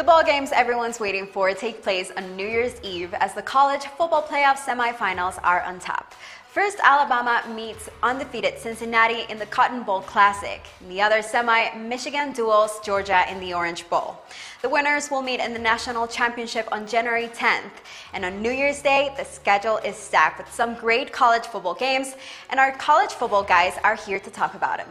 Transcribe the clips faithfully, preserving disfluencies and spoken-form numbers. The bowl games everyone's waiting for take place on New Year's Eve as the college football playoff semifinals are on top. First, Alabama meets undefeated Cincinnati in the Cotton Bowl Classic. In the other semi, Michigan duels Georgia in the Orange Bowl. The winners will meet in the National Championship on January tenth. And on New Year's Day, the schedule is stacked with some great college football games, and our college football guys are here to talk about them.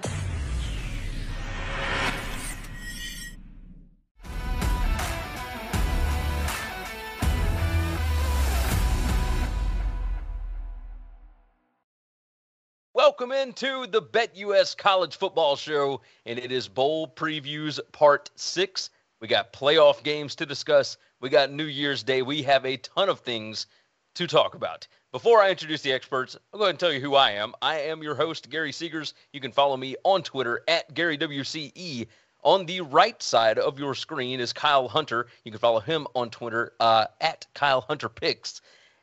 Welcome into the BetUS College Football Show, and it is Bowl Previews Part six. We got playoff games to discuss. We got New Year's Day. We have a ton of things to talk about. Before I introduce the experts, I'll go ahead and tell you who I am. I am your host, Gary Seegers. You can follow me on Twitter, at Gary W C E. On the right side of your screen is Kyle Hunter. You can follow him on Twitter, uh, at Kyle Hunter Picks.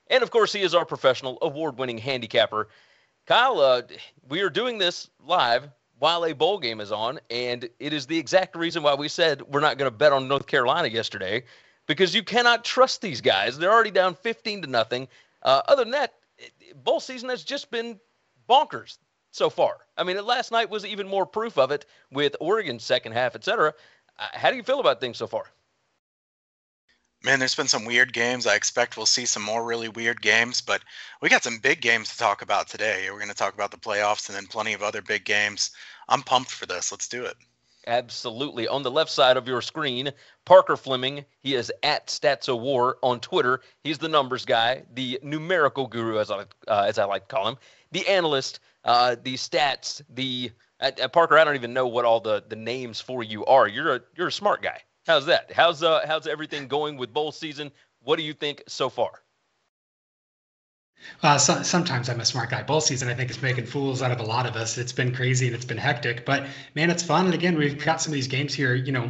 And, of course, he is our professional award-winning handicapper, Kyle. Uh, we are doing this live while a bowl game is on, and it is the exact reason why we said we're not going to bet on North Carolina yesterday, because you cannot trust these guys. They're already down fifteen to nothing. Uh, other than that, it, bowl season has just been bonkers so far. I mean, last night was even more proof of it with Oregon's second half, et cetera. Uh, how do you feel about things so far? Man, there's been some weird games. I expect we'll see some more really weird games, but we got some big games to talk about today. We're going to talk about the playoffs and then plenty of other big games. I'm pumped for this. Let's do it. Absolutely. On the left side of your screen, Parker Fleming. He is at StatsOWar on Twitter. He's the numbers guy, the numerical guru, as I, uh, as I like to call him, the analyst, uh, the stats, the uh, – Parker, I don't even know what all the, the names for you are. You're a, you're a smart guy. How's that? How's uh, how's everything going with bowl season? What do you think so far? Uh, so, sometimes I'm a smart guy. Bowl season, I think, is making fools out of a lot of us. It's been crazy and it's been hectic, but man, it's fun. And again, we've got some of these games here, you know,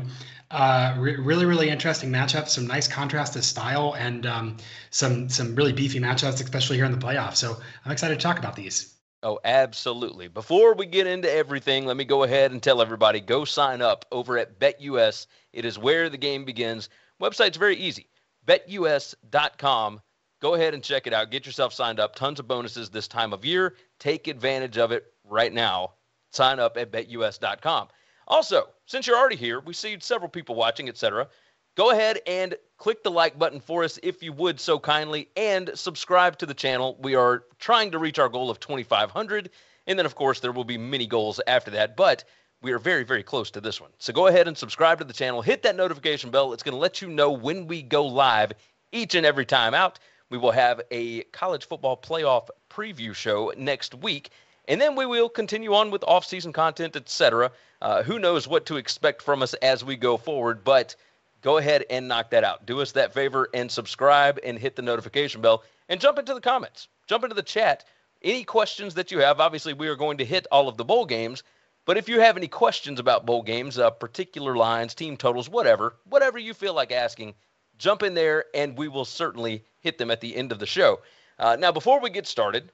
uh, re- really, really interesting matchups, some nice contrast to style, and um, some some really beefy matchups, especially here in the playoffs. So I'm excited to talk about these. Oh, absolutely. Before we get into everything, let me go ahead and tell everybody, go sign up over at BetUS. It is where the game begins. Website's very easy, bet U S dot com. Go ahead and check it out. Get yourself signed up. Tons of bonuses this time of year. Take advantage of it right now. Sign up at bet U S dot com. Also, since you're already here, we see several people watching, et cetera. Go ahead and click the like button for us if you would so kindly, and subscribe to the channel. We are trying to reach our goal of twenty-five hundred, and then, of course, there will be many goals after that, but we are very, very close to this one. So go ahead and subscribe to the channel. Hit that notification bell. It's going to let you know when we go live each and every time out. We will have a college football playoff preview show next week, and then we will continue on with off-season content, et cetera. Uh, who knows what to expect from us as we go forward, but go ahead and knock that out. Do us that favor and subscribe and hit the notification bell and jump into the comments. Jump into the chat. Any questions that you have, obviously we are going to hit all of the bowl games, but if you have any questions about bowl games, uh, particular lines, team totals, whatever, whatever you feel like asking, jump in there and we will certainly hit them at the end of the show. Uh, now, before we get started,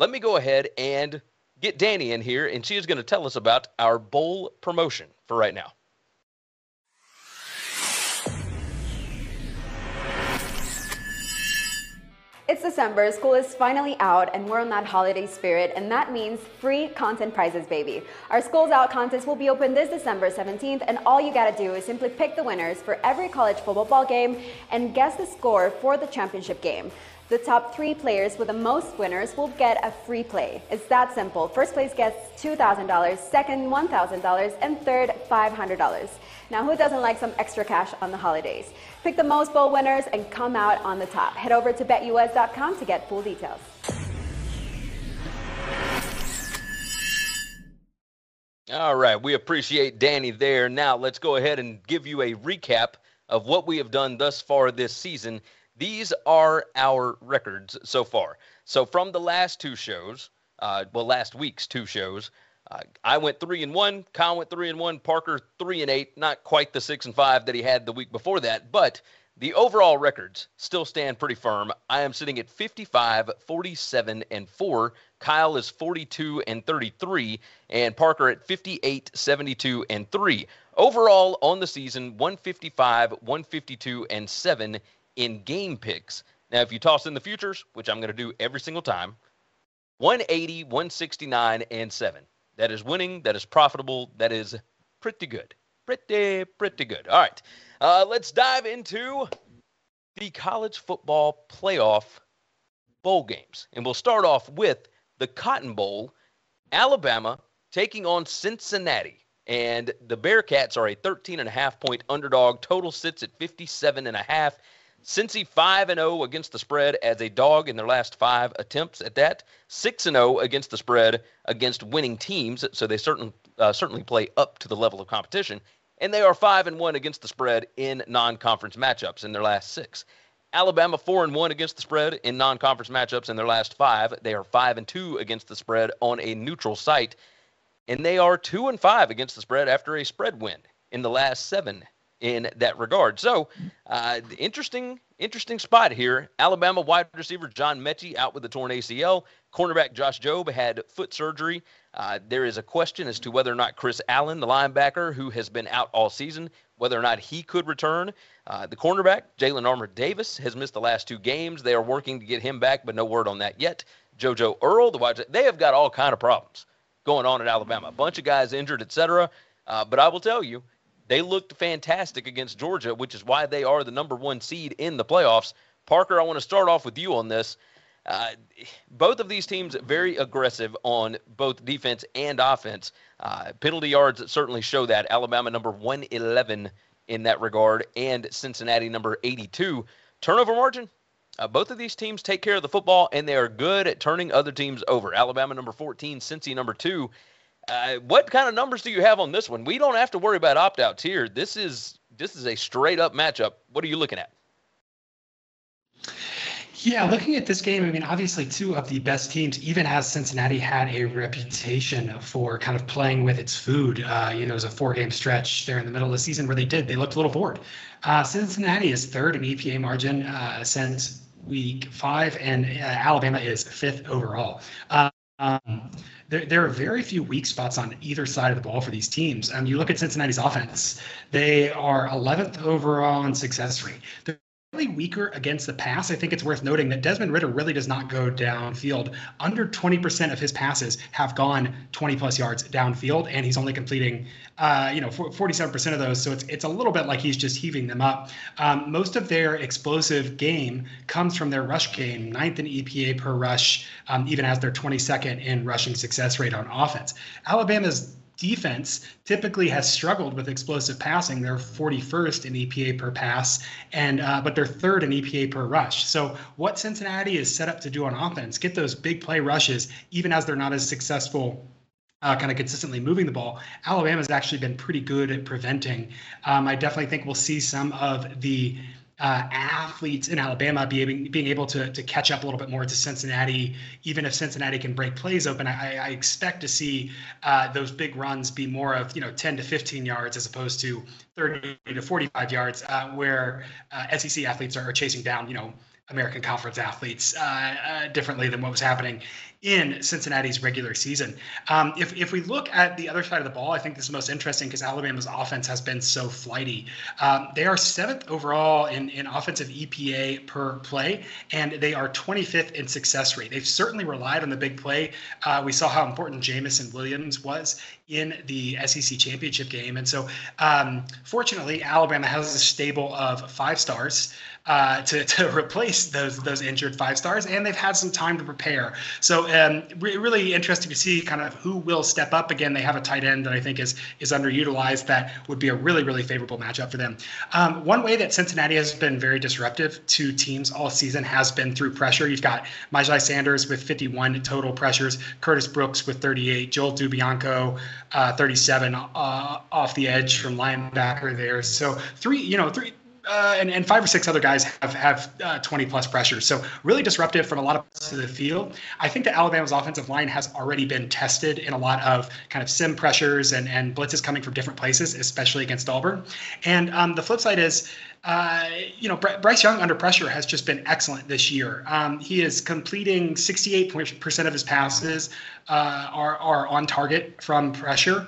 let me go ahead and get Danny in here, and she is going to tell us about our bowl promotion for right now. It's December, school is finally out, and we're on that holiday spirit, and that means free content prizes, baby. Our Schools Out contest will be open this December seventeenth, and all you gotta do is simply pick the winners for every college football ball game and guess the score for the championship game. The top three players with the most winners will get a free play. It's that simple. First place gets two thousand dollars, second one thousand dollars, and third five hundred dollars. Now, who doesn't like some extra cash on the holidays? Pick the most bowl winners and come out on the top. Head over to bet U S dot com to get full details. All right, we appreciate Danny there. Now, let's go ahead and give you a recap of what we have done thus far this season. These are our records so far. So from the last two shows, uh, well, last week's two shows, uh, I went three and one, Kyle went three and one, Parker three and eight. Not quite the six and five that he had the week before that, but The overall records still stand pretty firm. I am sitting at fifty-five, forty-seven, and four. Kyle is forty-two and thirty-three, and Parker at fifty-eight, seventy-two, and three. Overall on the season, one fifty-five, one fifty-two, and seven in game picks. Now, if you toss in the futures, which I'm going to do every single time, one eighty, one sixty-nine, and seven. That is winning. That is profitable. That is pretty good. Pretty, pretty good. All right. Uh, let's dive into the college football playoff bowl games. And we'll start off with the Cotton Bowl, Alabama taking on Cincinnati. And the Bearcats are a thirteen and a half point underdog. Total sits at fifty-seven and a half. Cincy five and oh against the spread as a dog in their last five attempts at that. six and oh against the spread against winning teams, so they certain, uh, certainly play up to the level of competition. And they are five and one against the spread in non-conference matchups in their last six. Alabama four and one against the spread in non-conference matchups in their last five. They are five and two against the spread on a neutral site. And they are two and five against the spread after a spread win in the last seven in that regard. So, uh, interesting, interesting spot here. Alabama wide receiver John Mechie out with a torn A C L. Cornerback Josh Jobe had foot surgery. Uh, there is a question as to whether or not Chris Allen, the linebacker who has been out all season, whether or not he could return. Uh, the cornerback, Jalen Armour Davis, has missed the last two games. They are working to get him back, but no word on that yet. JoJo Earl, the wide receiver, they have got all kind of problems going on at Alabama. A bunch of guys injured, et cetera. Uh, but I will tell you, they looked fantastic against Georgia, which is why they are the number one seed in the playoffs. Parker, I want to start off with you on this. Uh, both of these teams very aggressive on both defense and offense. Uh, penalty yards certainly show that. Alabama number one eleven in that regard, and Cincinnati number eighty-two. Turnover margin, uh, both of these teams take care of the football, and they are good at turning other teams over. Alabama number fourteen, Cincy number two. Uh, what kind of numbers do you have on this one? We don't have to worry about opt-outs here. This is this is a straight-up matchup. What are you looking at? Yeah, looking at this game, I mean, obviously two of the best teams, even as Cincinnati had a reputation for kind of playing with its food. Uh, you know, it was a four-game stretch there in the middle of the season where they did. They looked a little bored. Uh, Cincinnati is third in E P A margin uh, since week five, and uh, Alabama is fifth overall. Uh, um, There, there are very few weak spots on either side of the ball for these teams. Um, you look at Cincinnati's offense, they are eleventh overall in success rate. They're really weaker against the pass. I think it's worth noting that Desmond Ridder really does not go downfield. Under twenty percent of his passes have gone twenty-plus yards downfield, and he's only completing uh, you know, forty-seven percent of those, so it's it's a little bit like he's just heaving them up. Um, most of their explosive game comes from their rush game, ninth in E P A per rush, um, even as they're twenty-second in rushing success rate on offense. Alabama's defense typically has struggled with explosive passing. They're forty-first in E P A per pass, and uh, but they're third in E P A per rush. So what Cincinnati is set up to do on offense, get those big play rushes, even as they're not as successful Uh, kind of consistently moving the ball, Alabama's actually been pretty good at preventing. Um, I definitely think we'll see some of the uh, athletes in Alabama being, being able to, to catch up a little bit more to Cincinnati. Even if Cincinnati can break plays open, I, I expect to see uh, those big runs be more of, you know, ten to fifteen yards as opposed to thirty to forty-five yards uh, where uh, S E C athletes are chasing down, you know, American Conference athletes uh, uh, differently than what was happening in Cincinnati's regular season. Um, if if we look at the other side of the ball, I think this is most interesting because Alabama's offense has been so flighty. Um, they are seventh overall in, in offensive E P A per play, and they are twenty-fifth in success rate. They've certainly relied on the big play. Uh, we saw how important Jamison Williams was in the S E C championship game. And so, um, fortunately, Alabama has a stable of five stars uh, to, to replace those those injured five stars, and they've had some time to prepare. So um, re- really interesting to see kind of who will step up. Again, they have a tight end that I think is is underutilized. That would be a really, really favorable matchup for them. Um, one way that Cincinnati has been very disruptive to teams all season has been through pressure. You've got Majai Sanders with fifty-one total pressures, Curtis Brooks with thirty-eight, Joel DuBianco, Uh, thirty-seven uh, off the edge from linebacker there. So three, you know, three uh, and, and five or six other guys have, have uh, twenty plus pressures. So really disruptive from a lot of parts of the field. I think that Alabama's offensive line has already been tested in a lot of kind of sim pressures and, and blitzes coming from different places, especially against Auburn. And um, the flip side is, Uh, you know, Bryce Young under pressure has just been excellent this year. Um, he is completing sixty-eight percent of his passes uh, are, are on target from pressure.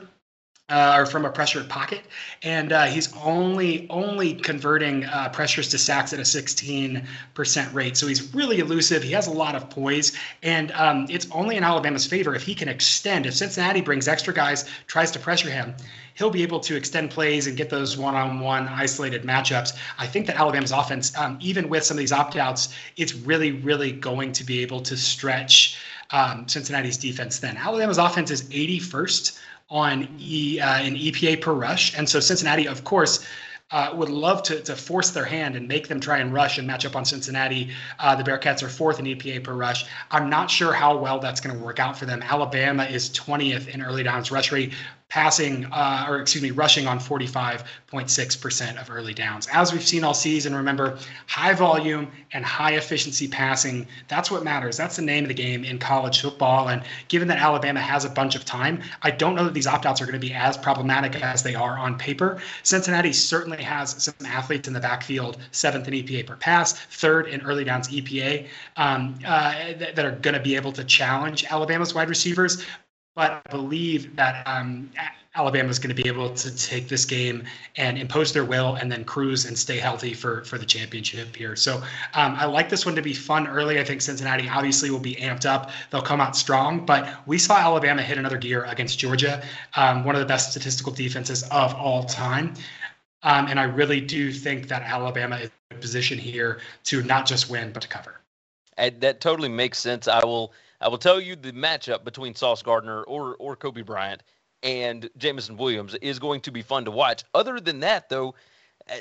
Uh, or from a pressured pocket, and uh, he's only only converting uh, pressures to sacks at a sixteen percent rate. So he's really elusive. He has a lot of poise, and um, it's only in Alabama's favor if he can extend. If Cincinnati brings extra guys, tries to pressure him, he'll be able to extend plays and get those one-on-one isolated matchups. I think that Alabama's offense, um, even with some of these opt-outs, it's really, really going to be able to stretch um, Cincinnati's defense thin. Alabama's offense is eighty-first on e, uh, an E P A per rush. And so Cincinnati, of course, uh, would love to, to force their hand and make them try and rush and match up on Cincinnati. Uh, the Bearcats are fourth in E P A per rush. I'm not sure how well that's going to work out for them. Alabama is twentieth in early downs rush rate, passing uh, or excuse me, rushing on forty-five point six percent of early downs. As we've seen all season, remember, high volume and high efficiency passing, that's what matters. That's the name of the game in college football. And given that Alabama has a bunch of time, I don't know that these opt-outs are going to be as problematic as they are on paper. Cincinnati certainly has some athletes in the backfield, seventh in E P A per pass, third in early downs E P A, um, uh, th- that are going to be able to challenge Alabama's wide receivers. But I believe that um, Alabama is going to be able to take this game and impose their will and then cruise and stay healthy for, for the championship here. So um, I like this one to be fun early. I think Cincinnati obviously will be amped up. They'll come out strong. But we saw Alabama hit another gear against Georgia, um, one of the best statistical defenses of all time. Um, and I really do think that Alabama is in a position here to not just win, but to cover. And that totally makes sense. I will... I will tell you the matchup between Sauce Gardner or or Kobe Bryant and Jamison Williams is going to be fun to watch. Other than that, though,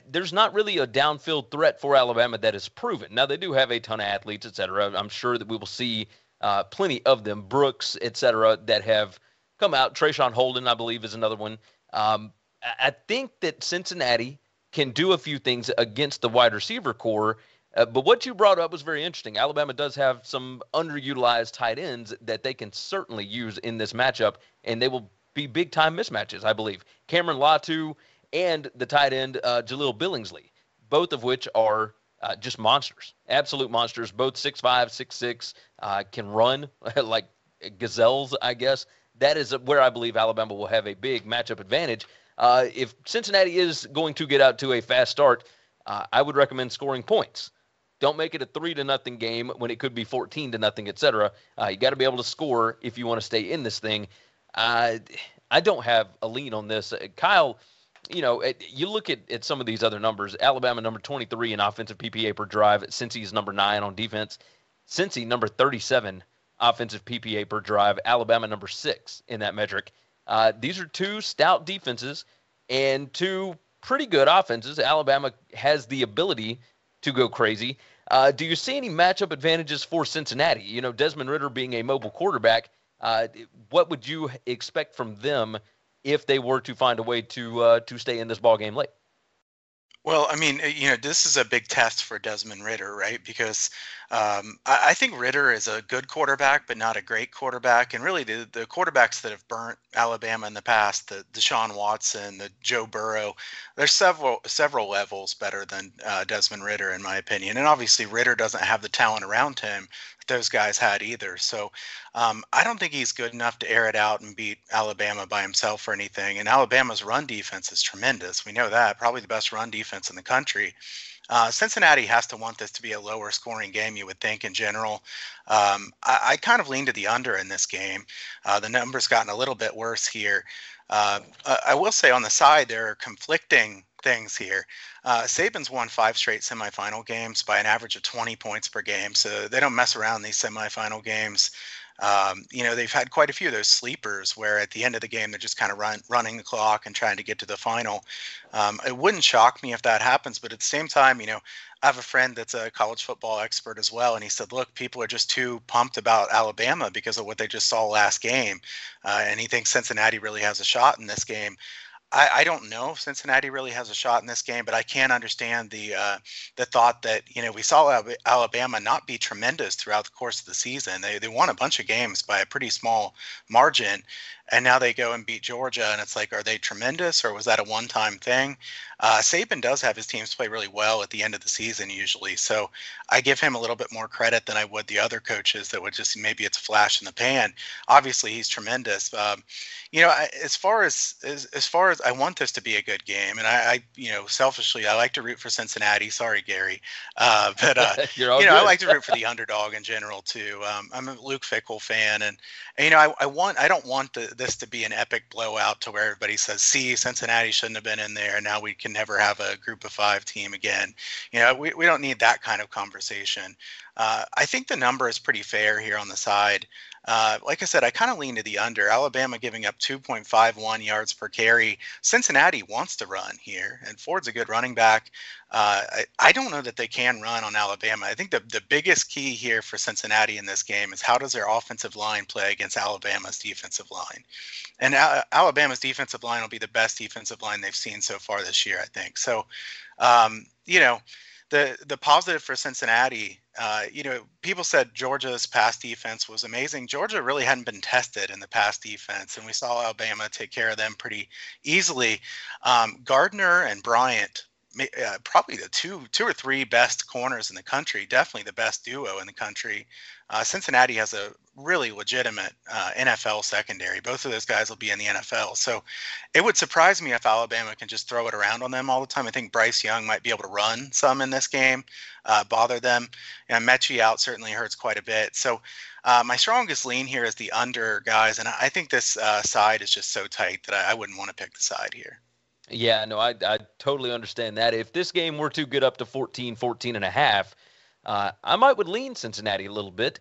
there's not really a downfield threat for Alabama that is proven. Now, they do have a ton of athletes, et cetera. I'm sure that we will see uh, plenty of them, Brooks, et cetera, that have come out. Trayshawn Holden, I believe, is another one. Um, I think that Cincinnati can do a few things against the wide receiver core. Uh, but what you brought up was very interesting. Alabama does have some underutilized tight ends that they can certainly use in this matchup, and they will be big-time mismatches, I believe. Cameron Latu and the tight end uh, Jaleel Billingsley, both of which are uh, just monsters, absolute monsters, both six five, six six, uh, can run like gazelles, I guess. That is where I believe Alabama will have a big matchup advantage. Uh, if Cincinnati is going to get out to a fast start, uh, I would recommend scoring points. Don't make it a three to nothing game when it could be fourteen to nothing, et cetera. Uh, you got to be able to score if you want to stay in this thing. Uh, I don't have a lean on this. Uh, Kyle, you know, it, you look at, at some of these other numbers. Alabama number twenty-three in offensive P P A per drive. Cincy's number nine on defense. Cincy number thirty-seven offensive P P A per drive. Alabama number six in that metric. Uh, these are two stout defenses and two pretty good offenses. Alabama has the ability to go crazy. Uh, do you see any matchup advantages for Cincinnati? You know, Desmond Ridder being a mobile quarterback, uh, what would you expect from them if they were to find a way to uh, to stay in this ballgame late? Well, I mean, you know, this is a big test for Desmond Ridder, right? Because um, I, I think Ridder is a good quarterback, but not a great quarterback. And really, the, the quarterbacks that have burnt Alabama in the past, the Deshaun Watson, the Joe Burrow, they're several several levels better than uh, Desmond Ridder, in my opinion. And obviously, Ridder doesn't have the talent around him that those guys had either. So um, I don't think he's good enough to air it out and beat Alabama by himself or anything. And Alabama's run defense is tremendous. We know that. Probably the best run defense in the country. Uh, Cincinnati has to want this to be a lower scoring game, you would think, in general. Um, I, I kind of lean to the under in this game. Uh, the number's gotten a little bit worse here. Uh, I, I will say on the side, there are conflicting things here. Uh, Saban's won five straight semifinal games by an average of twenty points per game, so they don't mess around these semifinal games. Um, you know, they've had quite a few of those sleepers where at the end of the game, they're just kind of run, running the clock and trying to get to the final. Um, it wouldn't shock me if that happens, but at the same time, you know, I have a friend that's a college football expert as well. And he said, look, people are just too pumped about Alabama because of what they just saw last game. Uh, and he thinks Cincinnati really has a shot in this game. I, I don't know if Cincinnati really has a shot in this game, but I can understand the uh, the thought that, you know, we saw Alabama not be tremendous throughout the course of the season. They they won a bunch of games by a pretty small margin, and now they go and beat Georgia, and it's like, are they tremendous, or was that a one-time thing? Uh, Saban does have his teams play really well at the end of the season usually, so I give him a little bit more credit than I would the other coaches that would just, maybe it's a flash in the pan. Obviously, he's tremendous. Um, you know, I, as far as, as as far as I want this to be a good game, and I, I you know, selfishly, I like to root for Cincinnati. Sorry, Gary, uh, but uh, you know, good. I like to root for the underdog in general too. Um, I'm a Luke Fickell fan, and, and you know, I, I want I don't want the this to be an epic blowout to where everybody says, see, Cincinnati shouldn't have been in there, and now we can never have a group of five team again. You know, we, we don't need that kind of conversation. Uh, I think the number is pretty fair here on the side. Uh, like I said, I kind of lean to the under. Alabama giving up two point five one yards per carry. Cincinnati wants to run here, and Ford's a good running back. Uh, I, I don't know that they can run on Alabama. I think the, the biggest key here for Cincinnati in this game is, how does their offensive line play against Alabama's defensive line? And uh, Alabama's defensive line will be the best defensive line they've seen so far this year, I think. So, um, you know, the the positive for Cincinnati, uh, you know, people said Georgia's pass defense was amazing. Georgia really hadn't been tested in the pass defense, and we saw Alabama take care of them pretty easily. Um, Gardner and Bryant, uh, probably the two two or three best corners in the country, definitely the best duo in the country. Uh, Cincinnati has a really legitimate uh, N F L secondary. Both of those guys will be in the N F L. So it would surprise me if Alabama can just throw it around on them all the time. I think Bryce Young might be able to run some in this game, uh, bother them. And Mechie out certainly hurts quite a bit. So uh, my strongest lean here is the under, guys. And I think this uh, side is just so tight that I, I wouldn't want to pick the side here. Yeah, no, I, I totally understand that. If this game were to get up to fourteen, fourteen and a half, uh, I might would lean Cincinnati a little bit.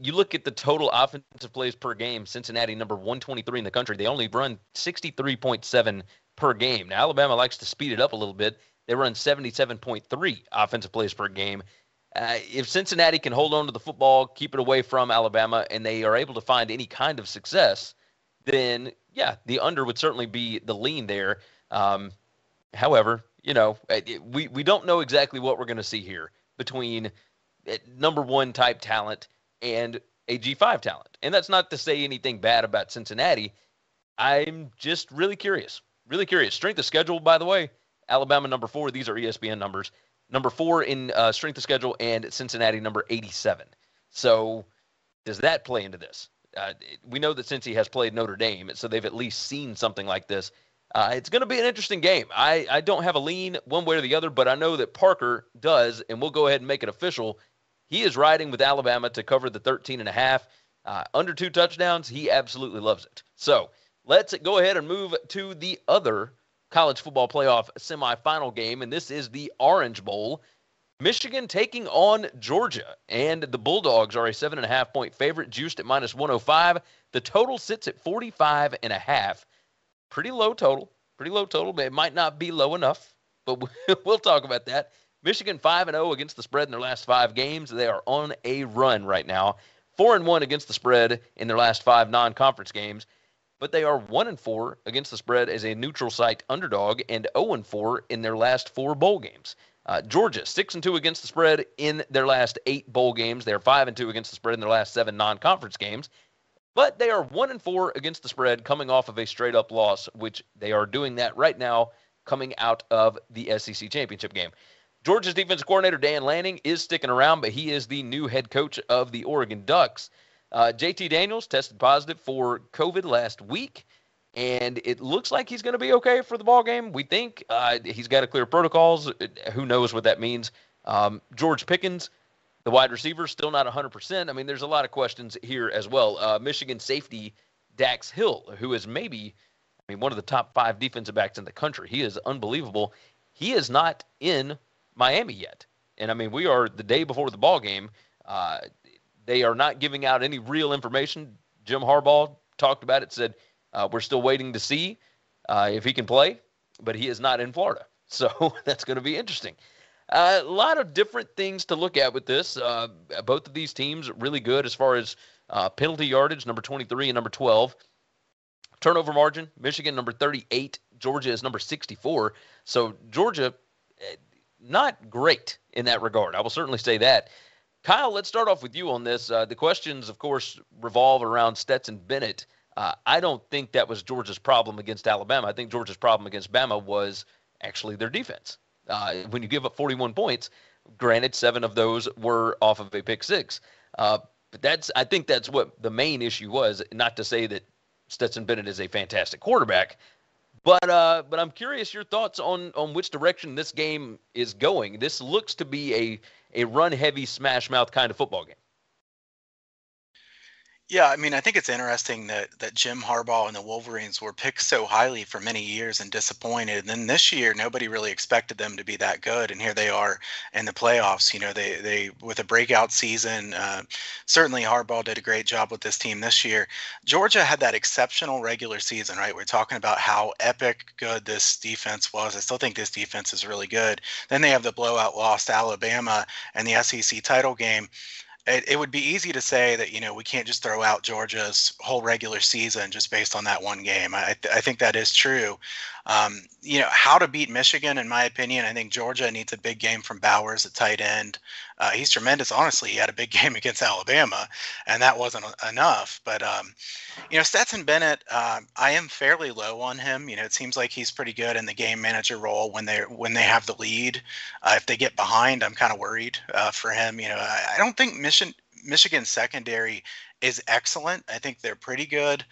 You look at the total offensive plays per game, Cincinnati number one twenty-three in the country. They only run sixty-three point seven per game. Now, Alabama likes to speed it up a little bit. They run seventy-seven point three offensive plays per game. Uh, if Cincinnati can hold on to the football, keep it away from Alabama, and they are able to find any kind of success, then, yeah, the under would certainly be the lean there. Um, however, you know, we, we don't know exactly what we're going to see here between number one type talent and a G five talent. And that's not to say anything bad about Cincinnati. I'm just really curious, really curious. Strength of schedule, by the way, Alabama number four. These are E S P N numbers. Number four in uh, strength of schedule, and Cincinnati number eighty-seven. So does that play into this? Uh, we know that Cincy has played Notre Dame, so they've at least seen something like this. Uh, it's going to be an interesting game. I, I don't have a lean one way or the other, but I know that Parker does, and we'll go ahead and make it official. He is riding with Alabama to cover the thirteen and a half. Uh, under two touchdowns, he absolutely loves it. So let's go ahead and move to the other college football playoff semifinal game, and this is the Orange Bowl. Michigan taking on Georgia, and the Bulldogs are a seven and a half point favorite, juiced at minus one oh five. The total sits at forty-five and a half. Pretty low total. Pretty low total, but it might not be low enough, but we'll talk about that. Michigan five and oh against the spread in their last five games. They are on a run right now. four and one against the spread in their last five non-conference games. But they are one and four against the spread as a neutral site underdog, and oh and four in their last four bowl games. Uh, Georgia, six and two against the spread in their last eight bowl games. They are five and two against the spread in their last seven non-conference games. But they are one and four against the spread coming off of a straight-up loss, which they are doing that right now coming out of the S E C championship game. Georgia's defensive coordinator, Dan Lanning, is sticking around, but he is the new head coach of the Oregon Ducks. Uh, J T Daniels tested positive for COVID last week, and it looks like he's going to be okay for the ball game, we think. Uh, he's got to clear protocols. Who knows what that means? Um, George Pickens, the wide receiver, still not one hundred percent. I mean, there's a lot of questions here as well. Uh, Michigan safety Dax Hill, who is maybe, I mean, one of the top five defensive backs in the country. He is unbelievable. He is not in Miami yet. And I mean, we are the day before the ball game. Uh, they are not giving out any real information. Jim Harbaugh talked about it, said, uh, we're still waiting to see uh, if he can play, but he is not in Florida. So that's going to be interesting. Uh, a lot of different things to look at with this. Uh, both of these teams really good as far as uh, penalty yardage, number twenty-three and number twelve. Turnover margin, Michigan number thirty-eight, Georgia is number sixty-four. So Georgia, not great in that regard. I will certainly say that. Kyle, let's start off with you on this. Uh, the questions, of course, revolve around Stetson Bennett. Uh, I don't think that was Georgia's problem against Alabama. I think Georgia's problem against Bama was actually their defense. Uh, when you give up forty-one points, granted, seven of those were off of a pick six. Uh, but that's, I think that's what the main issue was, not to say that Stetson Bennett is a fantastic quarterback. But uh, but I'm curious your thoughts on, on which direction this game is going. This looks to be a, a run-heavy, smash-mouth kind of football game. Yeah, I mean, I think it's interesting that, that Jim Harbaugh and the Wolverines were picked so highly for many years and disappointed. And then this year, nobody really expected them to be that good. And here they are in the playoffs, you know, they, they with a breakout season. Uh, certainly Harbaugh did a great job with this team this year. Georgia had that exceptional regular season, right? We're talking about how epic good this defense was. I still think this defense is really good. Then they have the blowout loss to Alabama and the S E C title game. It, it would be easy to say that, you know, we can't just throw out Georgia's whole regular season just based on that one game. I, th- I think that is true. Um, you know, how to beat Michigan, in my opinion, I think Georgia needs a big game from Bowers at tight end. Uh, he's tremendous. Honestly, he had a big game against Alabama, and that wasn't enough. But, um, you know, Stetson Bennett, uh, I am fairly low on him. You know, it seems like he's pretty good in the game manager role when they when they have the lead. Uh, if they get behind, I'm kind of worried uh, for him. You know, I, I don't think Michigan Michigan's secondary is excellent. I think they're pretty good.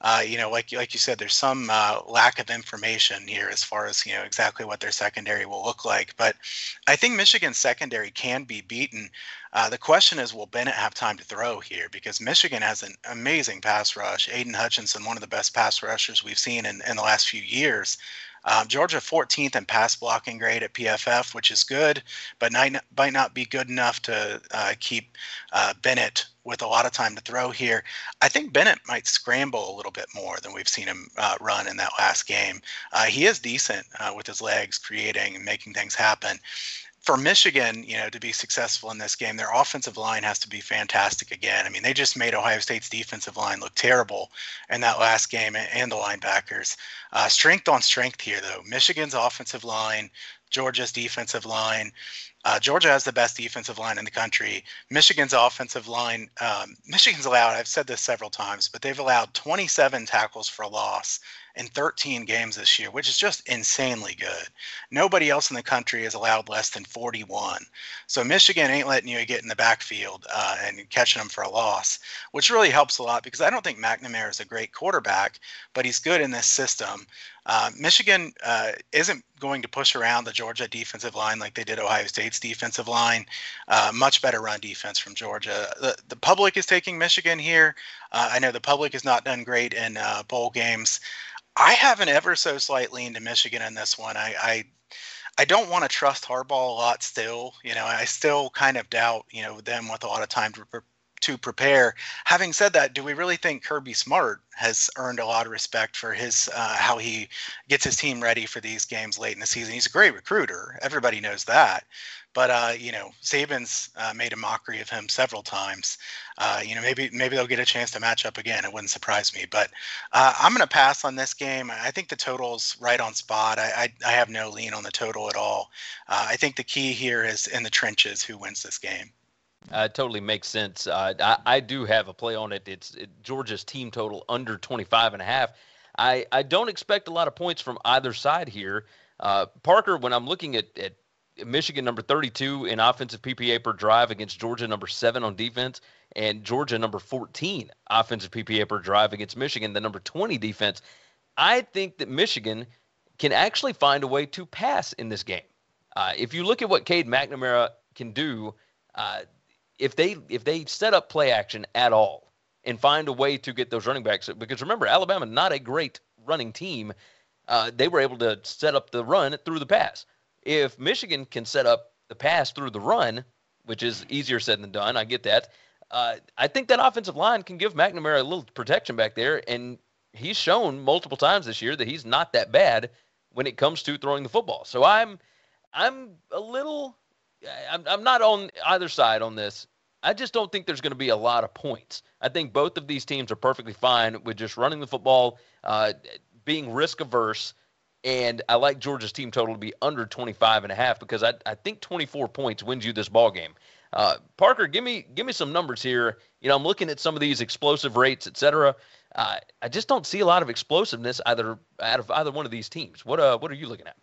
Uh, you know, like like you said, there's some uh, lack of information here as far as, you know, exactly what their secondary will look like. But I think Michigan's secondary can be beaten. Uh, the question is, will Bennett have time to throw here? Because Michigan has an amazing pass rush. Aiden Hutchinson, one of the best pass rushers we've seen in, in the last few years. Um, Georgia fourteenth in pass blocking grade at P F F, which is good, but might not, might not be good enough to uh, keep uh, Bennett with a lot of time to throw here. I think Bennett might scramble a little bit more than we've seen him uh, run in that last game. Uh, he is decent uh, with his legs, creating and making things happen. For Michigan, you know, to be successful in this game, their offensive line has to be fantastic again. I mean, they just made Ohio State's defensive line look terrible in that last game, and the linebackers. Uh, strength on strength here, though. Michigan's offensive line, Georgia's defensive line. Uh, Georgia has the best defensive line in the country. Michigan's offensive line, um, Michigan's allowed, I've said this several times, but they've allowed twenty-seven tackles for loss in thirteen games this year, which is just insanely good. Nobody else in the country has allowed less than forty-one. So Michigan ain't letting you get in the backfield uh, and catching them for a loss, which really helps a lot, because I don't think McNamara is a great quarterback, but he's good in this system. Uh, Michigan uh, isn't going to push around the Georgia defensive line like they did Ohio State's defensive line. Uh, much better run defense from Georgia. The, the public is taking Michigan here. Uh, I know the public has not done great in uh, bowl games. I have an ever so slight lean to Michigan in this one. I, I I don't want to trust Harbaugh a lot still. You know, I still kind of doubt, you know, them with a lot of time to prepare. to prepare. Having said that, do we really think Kirby Smart has earned a lot of respect for his uh, how he gets his team ready for these games late in the season? He's a great recruiter. Everybody knows that. But, uh, you know, Saban's uh, made a mockery of him several times. Uh, you know, maybe maybe they'll get a chance to match up again. It wouldn't surprise me. But uh, I'm going to pass on this game. I think the total's right on spot. I, I, I have no lean on the total at all. Uh, I think the key here is in the trenches who wins this game. Uh, totally makes sense. Uh, I, I do have a play on it. It's it, Georgia's team total under twenty-five and a half. I, I don't expect a lot of points from either side here. Uh, Parker, when I'm looking at, at Michigan number thirty-two in offensive P P A per drive against Georgia number seven on defense, and Georgia number fourteen offensive P P A per drive against Michigan, the number twenty defense, I think that Michigan can actually find a way to pass in this game. Uh, if you look at what Cade McNamara can do, uh, If they if they set up play action at all and find a way to get those running backs, because remember, Alabama, not a great running team, uh, they were able to set up the run through the pass. If Michigan can set up the pass through the run, which is easier said than done, I get that, uh, I think that offensive line can give McNamara a little protection back there, and he's shown multiple times this year that he's not that bad when it comes to throwing the football. So I'm I'm a little... I'm, I'm not on either side on this. I just don't think there's going to be a lot of points. I think both of these teams are perfectly fine with just running the football, uh, being risk averse, And I like Georgia's team total to be under twenty-five and a half because I, I think twenty-four points wins you this ball game. Uh, Parker, give me give me some numbers here. You know, I'm looking at some of these explosive rates, et cetera. Uh, I just don't see a lot of explosiveness either out of either one of these teams. What uh, what are you looking at?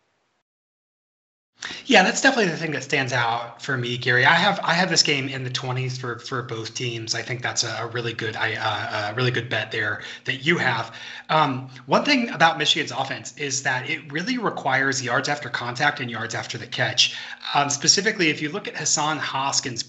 Yeah, that's definitely the thing that stands out for me, Gary. I have I have this game in the twenties for, for both teams. I think that's a really good I uh, a really good bet there that you have. Um, one thing about Michigan's offense is that it really requires yards after contact and yards after the catch. Um, specifically, if you look at Hassan Hoskins'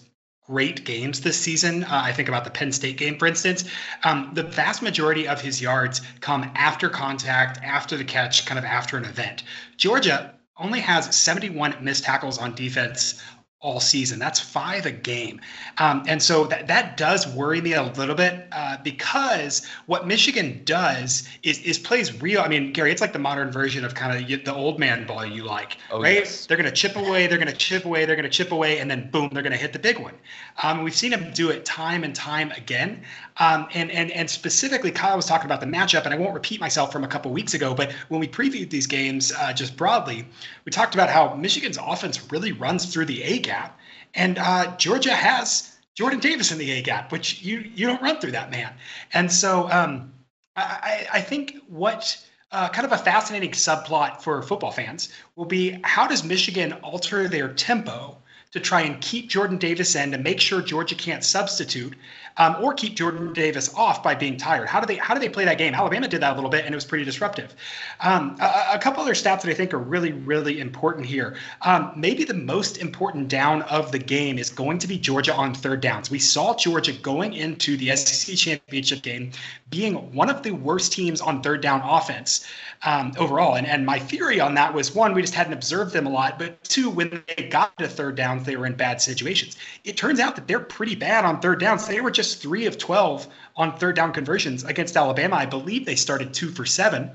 great games this season, uh, I think about the Penn State game, for instance, um, the vast majority of his yards come after contact, after the catch, kind of after an event. Georgia only has seventy-one missed tackles on defense all season. That's five a game. Um, and so that, that does worry me a little bit uh, because what Michigan does is is plays real. I mean, Gary, it's like the modern version of kind of the old man ball you like, oh, right? Yes. They're going to chip away, they're going to chip away, they're going to chip away, and then boom, they're going to hit the big one. Um, we've seen them do it time and time again. Um, and, and, and specifically, Kyle was talking about the matchup, and I won't repeat myself from a couple weeks ago, but when we previewed these games uh, just broadly, we talked about how Michigan's offense really runs through the A-gap. And uh, Georgia has Jordan Davis in the A-gap, which you you don't run through that man. And so um, I, I think what uh, kind of a fascinating subplot for football fans will be how does Michigan alter their tempo to try and keep Jordan Davis in to make sure Georgia can't substitute um, or keep Jordan Davis off by being tired. How do they how do they play that game? Alabama did that a little bit, and it was pretty disruptive. Um, a, a couple other stats that I think are really, really important here. Um, maybe the most important down of the game is going to be Georgia on third downs. We saw Georgia going into the S E C championship game being one of the worst teams on third down offense um, overall. And, and my theory on that was, one, we just hadn't observed them a lot, but two, when they got to third down, they were in bad situations. It turns out that they're pretty bad on third downs. They were just three of twelve on third down conversions against Alabama. I believe they started two for seven.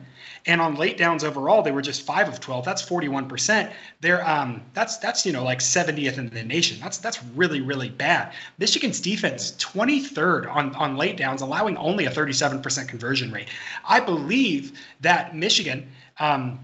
And on late downs overall, they were just five of twelve. That's forty-one percent. They're um, that's that's you know like seventieth in the nation. That's that's really, really bad. Michigan's defense, twenty-third on, on late downs, allowing only a thirty-seven percent conversion rate. I believe that Michigan um,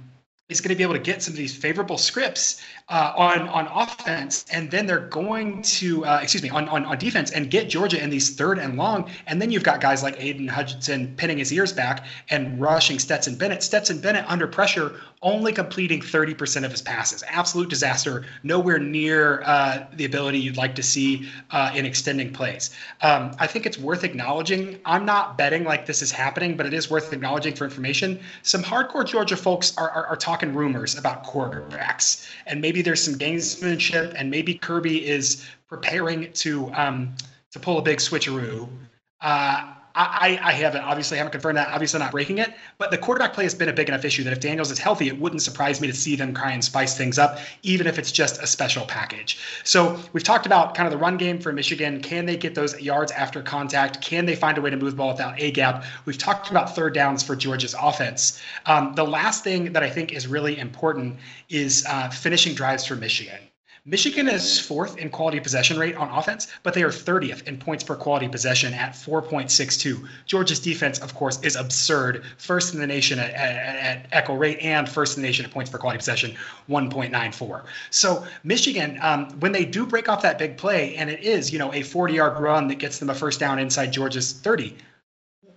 is going to be able to get some of these favorable scripts uh, on on offense, and then they're going to uh, excuse me on, on on defense and get Georgia in these third and long, and then you've got guys like Aiden Hutchinson pinning his ears back and rushing Stetson Bennett. Stetson Bennett under pressure only completing thirty percent of his passes. Absolute disaster. Nowhere near uh, the ability you'd like to see uh, in extending plays. Um, I think it's worth acknowledging. I'm not betting like this is happening, but it is worth acknowledging for information. Some hardcore Georgia folks are are, are talking talking rumors about quarterbacks, and maybe there's some gamesmanship, and maybe Kirby is preparing to um, to pull a big switcheroo. Uh, I, I haven't obviously haven't confirmed that. Obviously, not breaking it, but the quarterback play has been a big enough issue that if Daniels is healthy, it wouldn't surprise me to see them try and spice things up, even if it's just a special package. So we've talked about kind of the run game for Michigan. Can they get those yards after contact? Can they find a way to move the ball without a gap? We've talked about third downs for Georgia's offense. Um, the last thing that I think is really important is uh, finishing drives for Michigan. Michigan is fourth in quality possession rate on offense, but they are thirtieth in points per quality possession at four point six two. Georgia's defense, of course, is absurd. First in the nation at, at, at equal rate and first in the nation at points per quality possession, one point nine four. So Michigan, um, when they do break off that big play, and it is, you know, a forty-yard run that gets them a first down inside Georgia's thirty,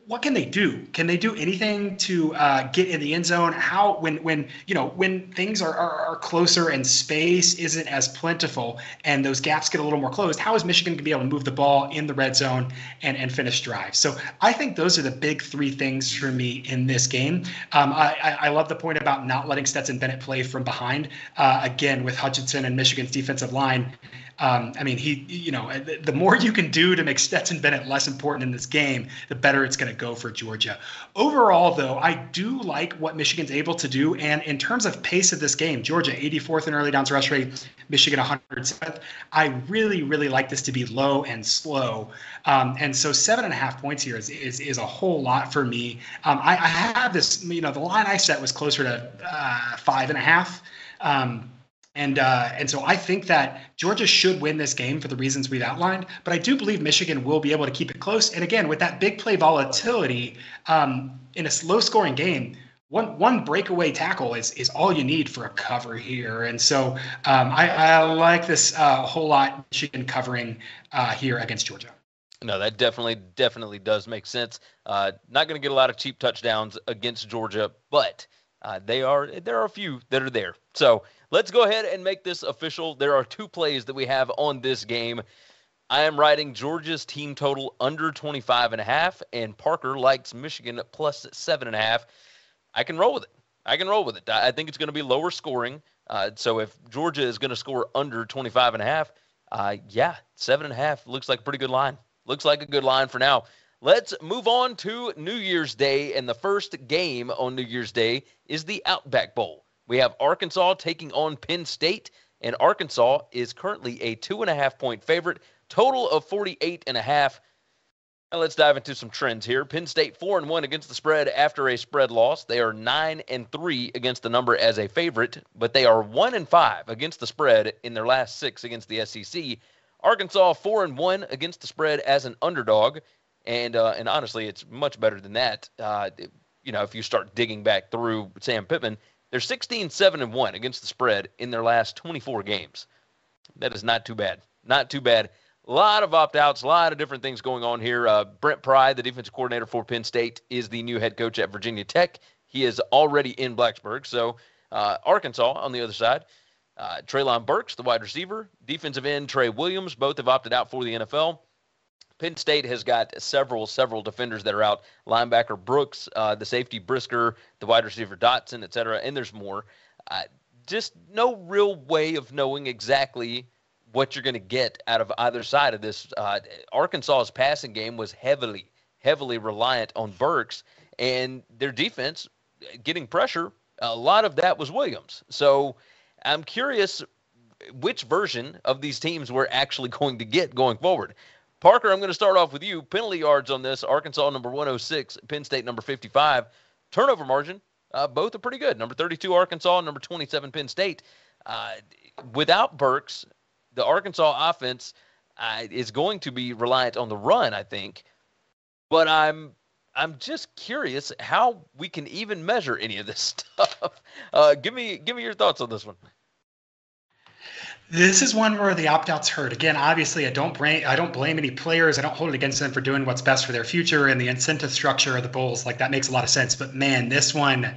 what can they do? Can they do anything to uh, get in the end zone? How, when, when you know, when things are, are, are closer and space isn't as plentiful and those gaps get a little more closed, how is Michigan going to be able to move the ball in the red zone and, and finish drives? So I think those are the big three things for me in this game. Um, I, I, I love the point about not letting Stetson Bennett play from behind. Uh, again, with Hutchinson and Michigan's defensive line, Um, I mean, he, you know, the more you can do to make Stetson Bennett less important in this game, the better it's going to go for Georgia. Overall, though, I do like what Michigan's able to do. And in terms of pace of this game, Georgia eighty-fourth in early downs rush rate, Michigan one hundred seventh. I really, really like this to be low and slow. Um, and so seven and a half points here is is, is a whole lot for me. Um, I, I have this, you know, the line I set was closer to uh, five and a half. Um, And uh, and so I think that Georgia should win this game for the reasons we've outlined, but I do believe Michigan will be able to keep it close. And again, with that big play volatility um, in a low scoring game, One one breakaway tackle is is all you need for a cover here, and so um, I, I like this a uh, whole lot. Michigan covering uh, here against Georgia. No, that definitely definitely does make sense. Uh, not going to get a lot of cheap touchdowns against Georgia, but uh, they are there are a few that are there. So let's go ahead and make this official. There are two plays that we have on this game. I am riding Georgia's team total under twenty-five and a half, and Parker likes Michigan plus seven and a half. I can roll with it. I can roll with it. I think it's going to be lower scoring. Uh, so if Georgia is going to score under twenty-five and a half, uh, yeah, seven and a half looks like a pretty good line. Looks like a good line for now. Let's move on to New Year's Day. And the first game on New Year's Day is the Outback Bowl. We have Arkansas taking on Penn State, and Arkansas is currently a two and a half point favorite, total of forty-eight and a half. Now let's dive into some trends here. Penn State four and one against the spread after a spread loss. They are nine and three against the number as a favorite, but they are one and five against the spread in their last six against the S E C. Arkansas four and one against the spread as an underdog, and uh, and honestly, it's much better than that. Uh, you know, if you start digging back through Sam Pittman, they're sixteen seven and one against the spread in their last twenty-four games. That is not too bad. Not too bad. A lot of opt-outs, a lot of different things going on here. Uh, Brent Pry, the defensive coordinator for Penn State, is the new head coach at Virginia Tech. He is already in Blacksburg. So uh, Arkansas on the other side. Uh, Traylon Burks, the wide receiver. Defensive end Trey Williams, both have opted out for the N F L. Penn State has got several, several defenders that are out. Linebacker Brooks, uh, the safety Brisker, the wide receiver Dotson, et cetera, and there's more. Uh, just no real way of knowing exactly what you're going to get out of either side of this. Uh, Arkansas's passing game was heavily, heavily reliant on Burks, and their defense getting pressure, a lot of that was Williams. So I'm curious which version of these teams we're actually going to get going forward. Parker, I'm going to start off with you. Penalty yards on this, Arkansas number one oh six, Penn State number fifty-five. Turnover margin, uh, both are pretty good. Number thirty-two, Arkansas, number twenty-seven, Penn State. Uh, without Burks, the Arkansas offense uh, is going to be reliant on the run, I think. But I'm I'm just curious how we can even measure any of this stuff. Uh, give me give me your thoughts on this one. This is one where the opt-outs hurt. Again, obviously, I don't blame I don't blame any players. I don't hold it against them for doing what's best for their future and the incentive structure of the bowls. Like that makes a lot of sense. But man, this one.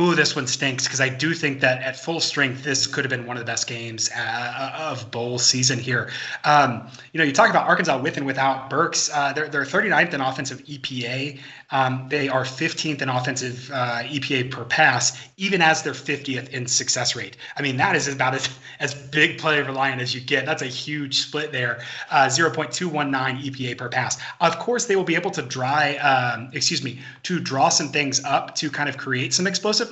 Ooh, this one stinks because I do think that at full strength, this could have been one of the best games uh, of bowl season here. Um, you know, you talk about Arkansas with and without Burks. Uh, they're, they're thirty-ninth in offensive E P A. Um, they are fifteenth in offensive uh, E P A per pass, even as they're fiftieth in success rate. I mean, that is about as, as big play reliant as you get. That's a huge split there. Uh, zero point two one nine E P A per pass. Of course, they will be able to dry, um, excuse me, to draw some things up to kind of create some explosive.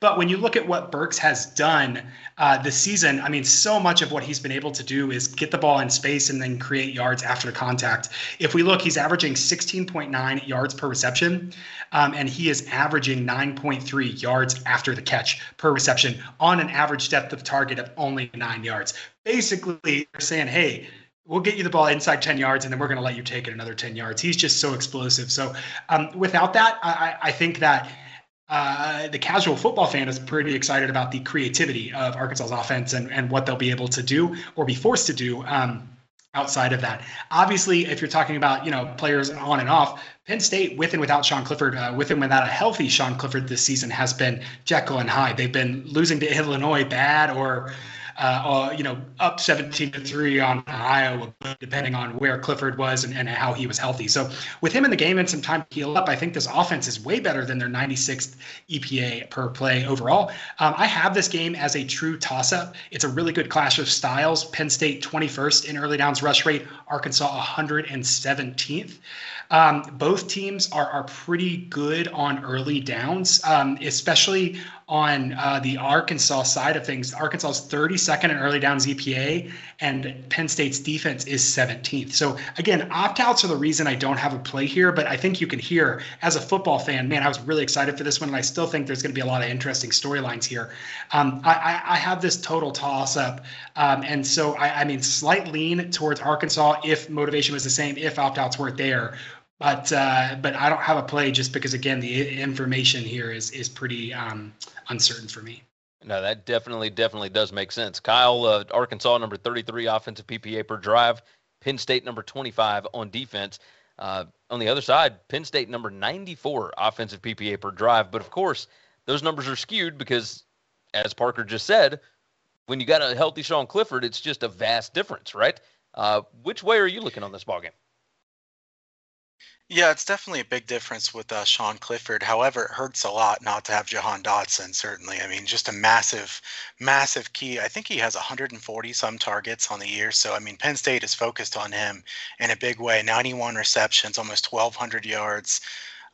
But when you look at what Burks has done uh, this season, I mean, so much of what he's been able to do is get the ball in space and then create yards after contact. If we look, he's averaging sixteen point nine yards per reception, um, and he is averaging nine point three yards after the catch per reception on an average depth of target of only nine yards. Basically, they're saying, hey, we'll get you the ball inside ten yards, and then we're going to let you take it another ten yards. He's just so explosive. So um, without that, I, I think that Uh, the casual football fan is pretty excited about the creativity of Arkansas's offense and, and what they'll be able to do or be forced to do um, outside of that. Obviously, if you're talking about, you know, players on and off, Penn State with and without Sean Clifford, uh, with and without a healthy Sean Clifford this season has been Jekyll and Hyde. They've been losing to Illinois bad or Uh, uh, you know, up seventeen to three on Iowa, depending on where Clifford was and, and how he was healthy. So with him in the game and some time to heal up, I think this offense is way better than their ninety-sixth E P A per play overall. Um, I have this game as a true toss-up. It's a really good clash of styles. Penn State twenty-first in early downs rush rate, Arkansas one hundred seventeenth. Um, both teams are are pretty good on early downs, um, especially on uh, the Arkansas side of things. Arkansas's thirty-second in early downs E P A, and Penn State's defense is seventeenth. So again, opt-outs are the reason I don't have a play here, but I think you can hear as a football fan, man, I was really excited for this one, and I still think there's going to be a lot of interesting storylines here. Um, I, I, I have this total toss-up, um, and so I, I mean, slight lean towards Arkansas if motivation was the same, if opt-outs weren't there. But uh, but I don't have a play just because, again, the information here is is pretty um, uncertain for me. No, that definitely, definitely does make sense. Kyle, uh, Arkansas, number thirty-three offensive P P A per drive. Penn State, number twenty-five on defense. Uh, on the other side, Penn State, number ninety-four offensive P P A per drive. But, of course, those numbers are skewed because, as Parker just said, when you got a healthy Sean Clifford, it's just a vast difference, right? Uh, which way are you looking on this ballgame? Yeah, it's definitely a big difference with uh, Sean Clifford. However, it hurts a lot not to have Jahan Dotson, certainly. I mean, just a massive, massive key. I think he has one hundred forty some targets on the year. So, I mean, Penn State is focused on him in a big way. ninety-one receptions, almost twelve hundred yards,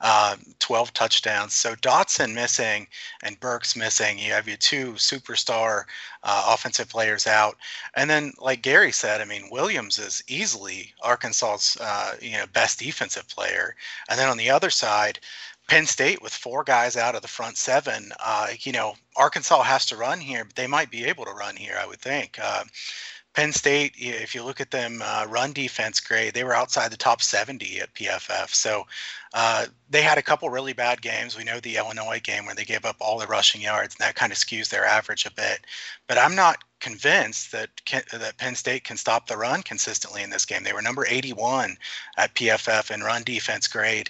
uh, twelve touchdowns. So Dotson missing and Burks missing. You have your two superstar uh, offensive players out. And then, like Gary said, I mean, Williams is easily Arkansas's uh, you know, best defensive player. And then on the other side, Penn State with four guys out of the front seven, uh, you know, Arkansas has to run here, but they might be able to run here, I would think. Uh, Penn State, if you look at them uh, run defense grade, they were outside the top seventy at P F F. So uh, they had a couple really bad games. We know the Illinois game where they gave up all the rushing yards, and that kind of skews their average a bit. But I'm not convinced that that Penn State can stop the run consistently in this game. They were number eighty-one at P F F in run defense grade.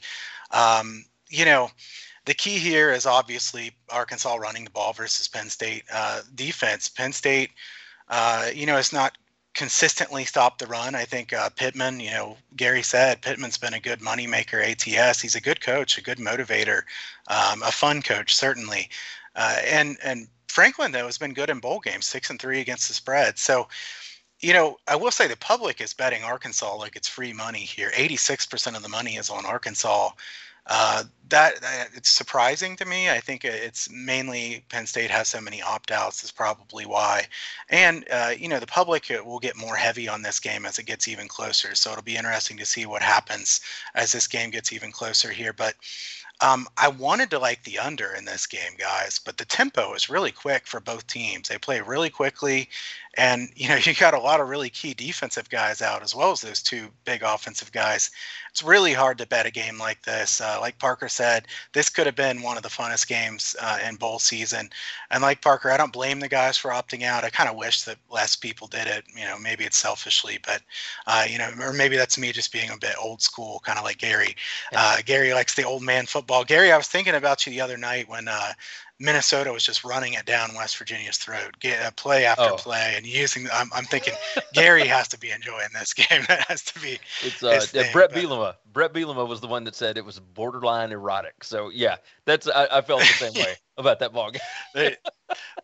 Um, you know, the key here is obviously Arkansas running the ball versus Penn State uh, defense. Penn State, Uh, you know, it's not consistently stopped the run. I think uh, Pittman, you know, Gary said Pittman's been a good moneymaker A T S. He's a good coach, a good motivator, um, a fun coach, certainly. Uh, and and Franklin, though, has been good in bowl games, six and three against the spread. So, you know, I will say the public is betting Arkansas like it's free money here. eighty-six percent of the money is on Arkansas. Uh, that, that it's surprising to me. I think it's mainly Penn State has so many opt-outs is probably why. And, uh, you know, the public will get more heavy on this game as it gets even closer. So it'll be interesting to see what happens as this game gets even closer here. But um, I wanted to like the under in this game, guys, but the tempo is really quick for both teams. They play really quickly. And, you know, you got a lot of really key defensive guys out as well as those two big offensive guys. It's really hard to bet a game like this. Uh, like Parker said, this could have been one of the funnest games uh, in bowl season. And like Parker, I don't blame the guys for opting out. I kind of wish that less people did it. You know, maybe it's selfishly, but, uh, you know, or maybe that's me just being a bit old school, kind of like Gary. Uh, Gary likes the old man football. Gary, I was thinking about you the other night when uh, – Minnesota was just running it down West Virginia's throat, get, uh, play after oh. play, and using. I'm, I'm thinking Gary has to be enjoying this game. That has to be. It's uh, his thing, Brett but. Bielema. Brett Bielema was the one that said it was borderline erotic. So yeah, that's I, I felt the same way about that ball game. there,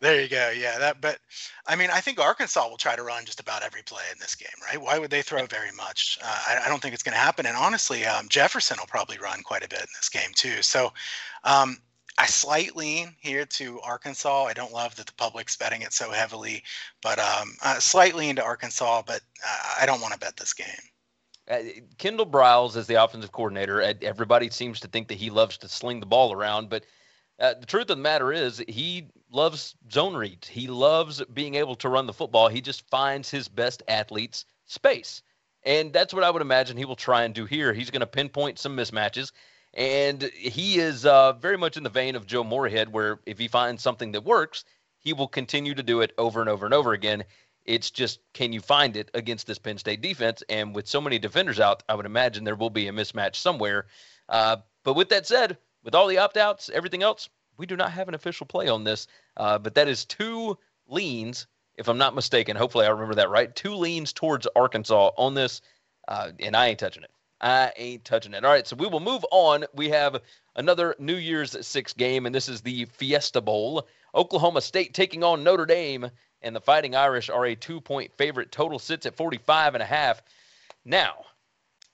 there you go. Yeah, that. But I mean, I think Arkansas will try to run just about every play in this game, right? Why would they throw very much? Uh, I, I don't think it's going to happen. And honestly, um, Jefferson will probably run quite a bit in this game too. So. Um, I slightly lean here to Arkansas. I don't love that the public's betting it so heavily, but um, uh, slightly into Arkansas, but uh, I don't want to bet this game. Uh, Kendall Briles is the offensive coordinator. Uh, everybody seems to think that he loves to sling the ball around, but uh, the truth of the matter is he loves zone reads. He loves being able to run the football. He just finds his best athletes space, and that's what I would imagine he will try and do here. He's going to pinpoint some mismatches. And he is uh, very much in the vein of Joe Moorhead, where if he finds something that works, he will continue to do it over and over and over again. It's just, can you find it against this Penn State defense? And with so many defenders out, I would imagine there will be a mismatch somewhere. Uh, but with that said, with all the opt-outs, everything else, we do not have an official play on this. Uh, but that is two leans, if I'm not mistaken. Hopefully I remember that right. Two leans towards Arkansas on this, uh, and I ain't touching it. I ain't touching it. All right, so we will move on. We have another New Year's Six game, and this is the Fiesta Bowl. Oklahoma State taking on Notre Dame, and the Fighting Irish are a two-point favorite. Total sits at forty-five and a half. Now,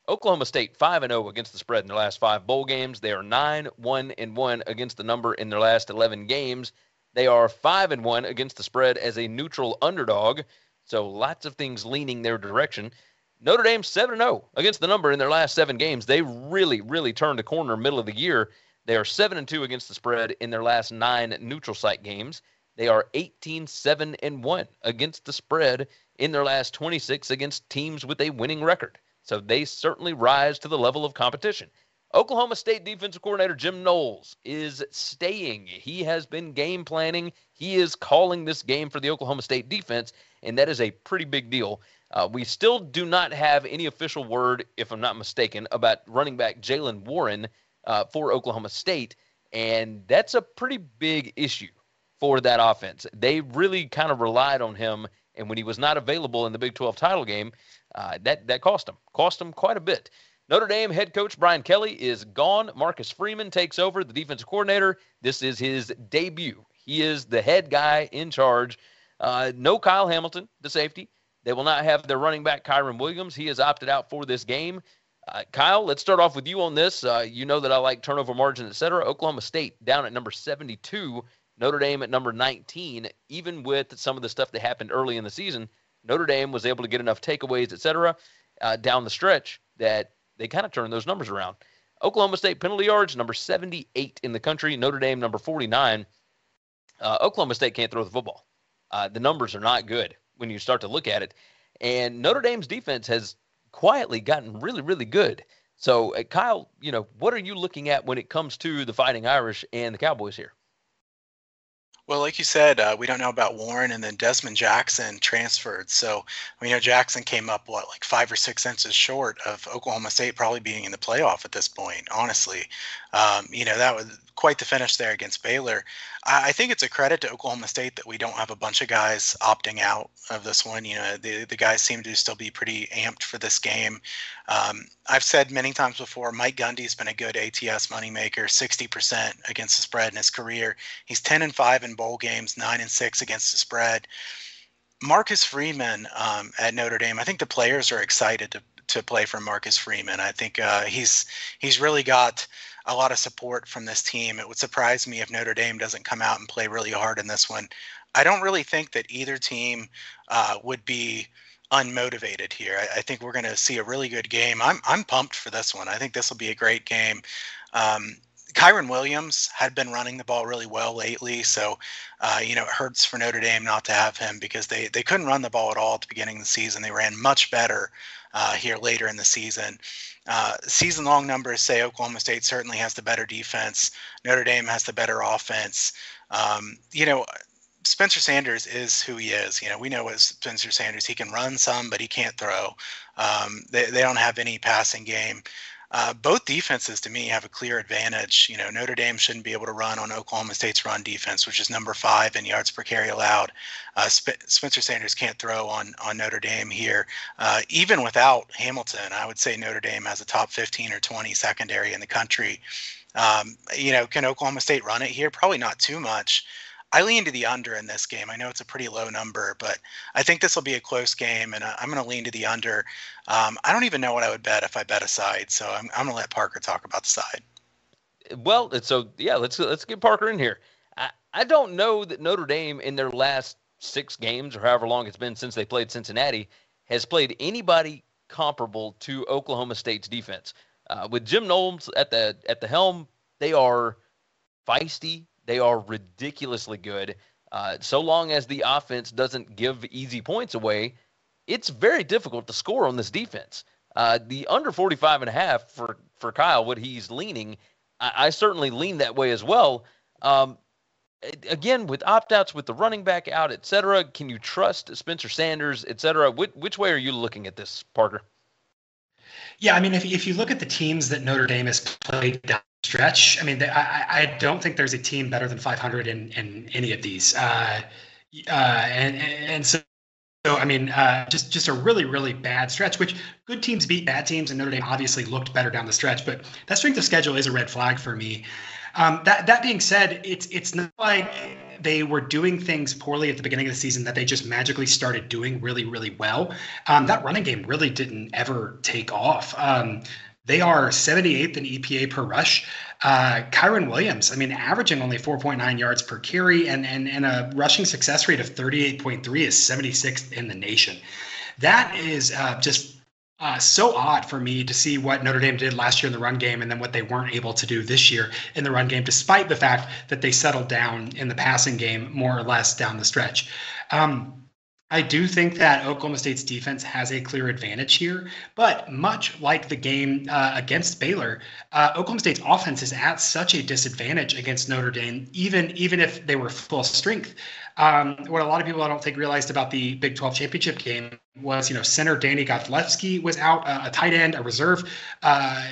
Oklahoma State five and oh against the spread in their last five bowl games. They are nine one and one against the number in their last eleven games. They are five and one against the spread as a neutral underdog, so lots of things leaning their direction. Notre Dame seven and oh against the number in their last seven games. They really, really turned a corner middle of the year. They are seven and two against the spread in their last nine neutral site games. They are eighteen seven and one against the spread in their last twenty-six against teams with a winning record. So they certainly rise to the level of competition. Oklahoma State defensive coordinator Jim Knowles is staying. He has been game planning. He is calling this game for the Oklahoma State defense, and that is a pretty big deal. Uh, we still do not have any official word, if I'm not mistaken, about running back Jaylen Warren uh, for Oklahoma State, and that's a pretty big issue for that offense. They really kind of relied on him, and when he was not available in the Big twelve title game, uh, that, that cost him, cost him quite a bit. Notre Dame head coach Brian Kelly is gone. Marcus Freeman takes over, the defensive coordinator. This is his debut. He is the head guy in charge. Uh, no Kyle Hamilton, the safety. They will not have their running back, Kyron Williams. He has opted out for this game. Uh, Kyle, let's start off with you on this. Uh, you know that I like turnover margin, et cetera. Oklahoma State down at number seventy-two, Notre Dame at number nineteen. Even with some of the stuff that happened early in the season, Notre Dame was able to get enough takeaways, et cetera, uh, down the stretch that they kind of turned those numbers around. Oklahoma State penalty yards, number seventy-eight in the country. Notre Dame, number forty-nine. Uh, Oklahoma State can't throw the football. Uh, the numbers are not good when you start to look at it. And Notre Dame's defense has quietly gotten really, really good. So, uh, Kyle, you know, what are you looking at when it comes to the Fighting Irish and the Cowboys here? Well, like you said, uh, we don't know about Warren, and then Desmond Jackson transferred. So we know Jackson came up, what, like five or six inches short of Oklahoma State probably being in the playoff at this point, honestly. Um, you know, that was quite the finish there against Baylor. I, I think it's a credit to Oklahoma State that we don't have a bunch of guys opting out of this one. You know, the, the guys seem to still be pretty amped for this game. Um, I've said many times before, Mike Gundy's been a good A T S moneymaker, sixty percent against the spread in his career. He's ten and five in bowl games, nine and six against the spread. Marcus Freeman um, at Notre Dame. I think the players are excited to to play for Marcus Freeman. I think uh, he's he's really got a lot of support from this team. It would surprise me if Notre Dame doesn't come out and play really hard in this one. I don't really think that either team uh, would be unmotivated here. I, I think we're going to see a really good game. I'm I'm pumped for this one. I think this will be a great game. Um, Kyron Williams had been running the ball really well lately, so uh, you know it hurts for Notre Dame not to have him because they, they couldn't run the ball at all at the beginning of the season. They ran much better uh, here later in the season. Uh, season-long numbers say Oklahoma State certainly has the better defense. Notre Dame has the better offense. Um, you know, Spencer Sanders is who he is. You know, we know what Spencer Sanders. He can run some, but he can't throw. Um, they they don't have any passing game. Uh, both defenses, to me, have a clear advantage. You know, Notre Dame shouldn't be able to run on Oklahoma State's run defense, which is number five in yards per carry allowed. Uh, Sp- Spencer Sanders can't throw on, on Notre Dame here. Uh, even without Hamilton, I would say Notre Dame has a top fifteen or twenty secondary in the country. Um, you know, can Oklahoma State run it here? Probably not too much. I lean to the under in this game. I know it's a pretty low number, but I think this will be a close game, and I'm going to lean to the under. Um, I don't even know what I would bet if I bet a side, so I'm, I'm going to let Parker talk about the side. Well, so, yeah, let's let's get Parker in here. I, I don't know that Notre Dame in their last six games or however long it's been since they played Cincinnati has played anybody comparable to Oklahoma State's defense. Uh, with Jim Knowles at the at the helm, they are feisty. They are ridiculously good. Uh, so long as the offense doesn't give easy points away, it's very difficult to score on this defense. Uh, the under forty-five and a half for, for Kyle, what he's leaning, I, I certainly lean that way as well. Um, again, with opt-outs, with the running back out, et cetera, can you trust Spencer Sanders, et cetera? Which, which way are you looking at this, Parker? Yeah, I mean, if if you look at the teams that Notre Dame has played down the stretch, I mean, they, I, I don't think there's a team better than five hundred in, in any of these. Uh, uh, and and so, so I mean, uh, just, just a really, really bad stretch, which good teams beat bad teams, and Notre Dame obviously looked better down the stretch. But that strength of schedule is a red flag for me. Um, that that being said, it's it's not like they were doing things poorly at the beginning of the season that they just magically started doing really, really well. Um, that running game really didn't ever take off. Um, they are seventy-eighth in E P A per rush. Uh, Kyron Williams, I mean, averaging only four point nine yards per carry and, and, and a rushing success rate of thirty-eight point three is seventy-sixth in the nation. That is uh, just Uh, so odd for me to see what Notre Dame did last year in the run game and then what they weren't able to do this year in the run game, despite the fact that they settled down in the passing game more or less down the stretch. Um, I do think that Oklahoma State's defense has a clear advantage here, but much like the game uh, against Baylor, uh, Oklahoma State's offense is at such a disadvantage against Notre Dame, even, even if they were full strength. Um, what a lot of people I don't think realized about the Big twelve championship game was, you know, center Danny Gothlewski was out, uh, a tight end, a reserve, uh,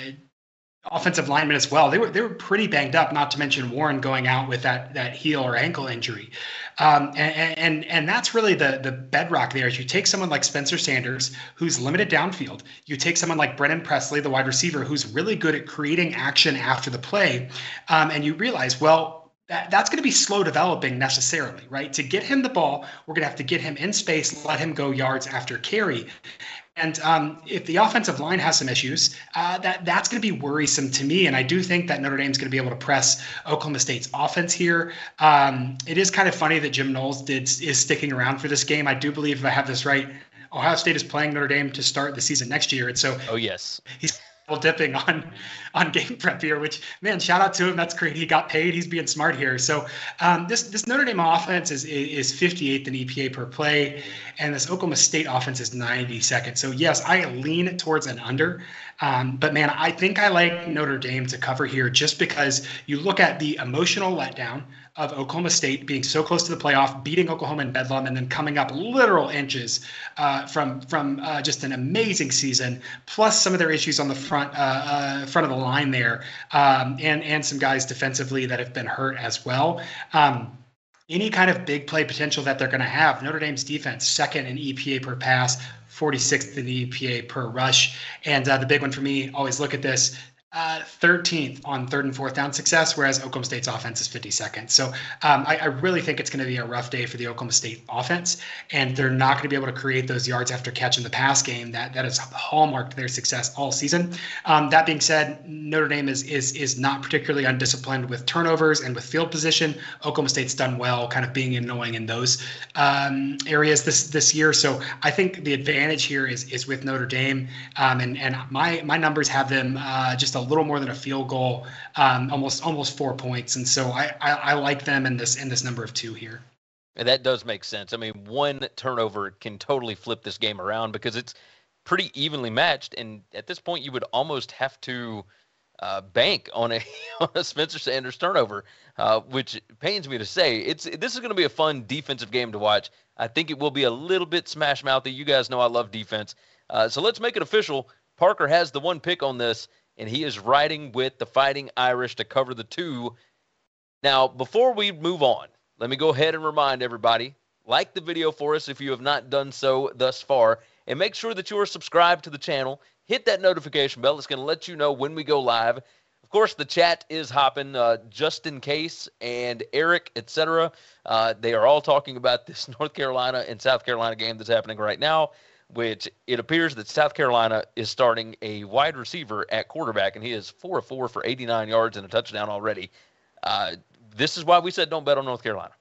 offensive linemen as well. They were they were pretty banged up, not to mention Warren going out with that that heel or ankle injury. Um, and, and and that's really the the bedrock there is you take someone like Spencer Sanders, who's limited downfield. You take someone like Brennan Presley, the wide receiver, who's really good at creating action after the play. Um, and you realize, well, That, that's going to be slow developing necessarily, right? To get him the ball, we're going to have to get him in space, let him go yards after carry. And um, if the offensive line has some issues, uh, that that's going to be worrisome to me. And I do think that Notre Dame's going to be able to press Oklahoma State's offense here. Um, it is kind of funny that Jim Knowles did, is sticking around for this game. I do believe, if I have this right, Ohio State is playing Notre Dame to start the season next year. And so, oh, yes, he's dipping on on game prep here, which, man, shout out to him. That's great. He got paid. He's being smart here. So um, this this Notre Dame offense is is fifty-eighth in E P A per play, and this Oklahoma State offense is ninety-second. So yes, I lean towards an under, um, but man, I think I like Notre Dame to cover here just because you look at the emotional letdown of Oklahoma State being so close to the playoff, beating Oklahoma in Bedlam, and then coming up literal inches uh, from from uh, just an amazing season, plus some of their issues on the front uh, uh, front of the line there, um, and and some guys defensively that have been hurt as well. Um, any kind of big play potential that they're going to have, Notre Dame's defense, second in E P A per pass, forty-sixth in the E P A per rush, and uh, the big one for me, always look at this, Uh, thirteenth on third and fourth down success, whereas Oklahoma State's offense is fifty-second. So um, I, I really think it's going to be a rough day for the Oklahoma State offense, and they're not going to be able to create those yards after catch in the pass game that that has hallmarked their success all season. Um, that being said, Notre Dame is is is not particularly undisciplined with turnovers and with field position. Oklahoma State's done well, kind of being annoying in those um, areas this this year. So I think the advantage here is is with Notre Dame, um, and and my my numbers have them uh, just a little more than a field goal, um, almost almost four points. And so I, I, I like them in this in this number of two here. And that does make sense. I mean, one turnover can totally flip this game around because it's pretty evenly matched. And at this point, you would almost have to uh, bank on a, on a Spencer Sanders turnover, uh, which pains me to say. It's this is going to be a fun defensive game to watch. I think it will be a little bit smash-mouthy. You guys know I love defense. Uh, so let's make it official. Parker has the one pick on this, and he is riding with the Fighting Irish to cover the two. Now, before we move on, let me go ahead and remind everybody, like the video for us if you have not done so thus far, and make sure that you are subscribed to the channel. Hit that notification bell. It's going to let you know when we go live. Of course, the chat is hopping. Uh, Justin Case and Eric, et cetera, uh, they are all talking about this North Carolina and South Carolina game that's happening right now, which it appears that South Carolina is starting a wide receiver at quarterback, and he is four of four for eighty-nine yards and a touchdown already. Uh, this is why we said don't bet on North Carolina.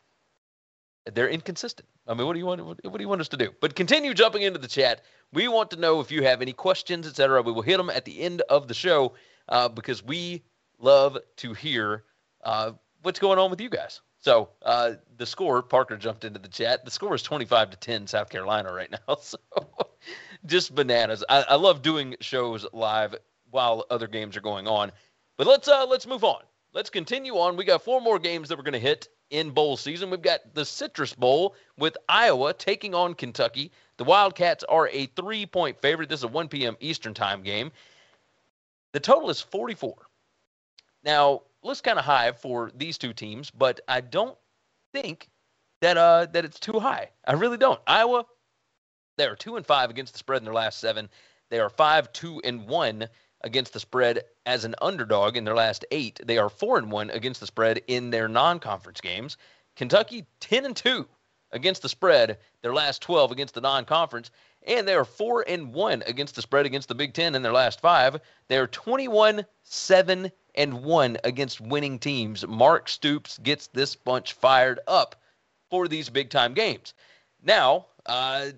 They're inconsistent. I mean, what do you want? What, what do you want us to do? But continue jumping into the chat. We want to know if you have any questions, et cetera. We will hit them at the end of the show uh, because we love to hear uh, what's going on with you guys. So uh, the score, Parker jumped into the chat. The score is twenty-five to ten South Carolina right now. So just bananas. I, I love doing shows live while other games are going on. But let's uh, let's move on. Let's continue on. We got four more games that we're going to hit in bowl season. We've got the Citrus Bowl with Iowa taking on Kentucky. The Wildcats are a three-point favorite. This is a one p.m. Eastern time game. The total is forty-four. Now, looks kind of high for these two teams, but I don't think that uh, that it's too high. I really don't. Iowa, they are two and five against the spread in their last seven. They are five two and one against the spread as an underdog in their last eight. They are four and one against the spread in their non-conference games. Kentucky ten and two against the spread their last twelve against the non-conference, and they are four and one against the spread against the Big Ten in their last five. They are twenty-one seven. and one against winning teams. Mark Stoops gets this bunch fired up for these big-time games. Now, uh,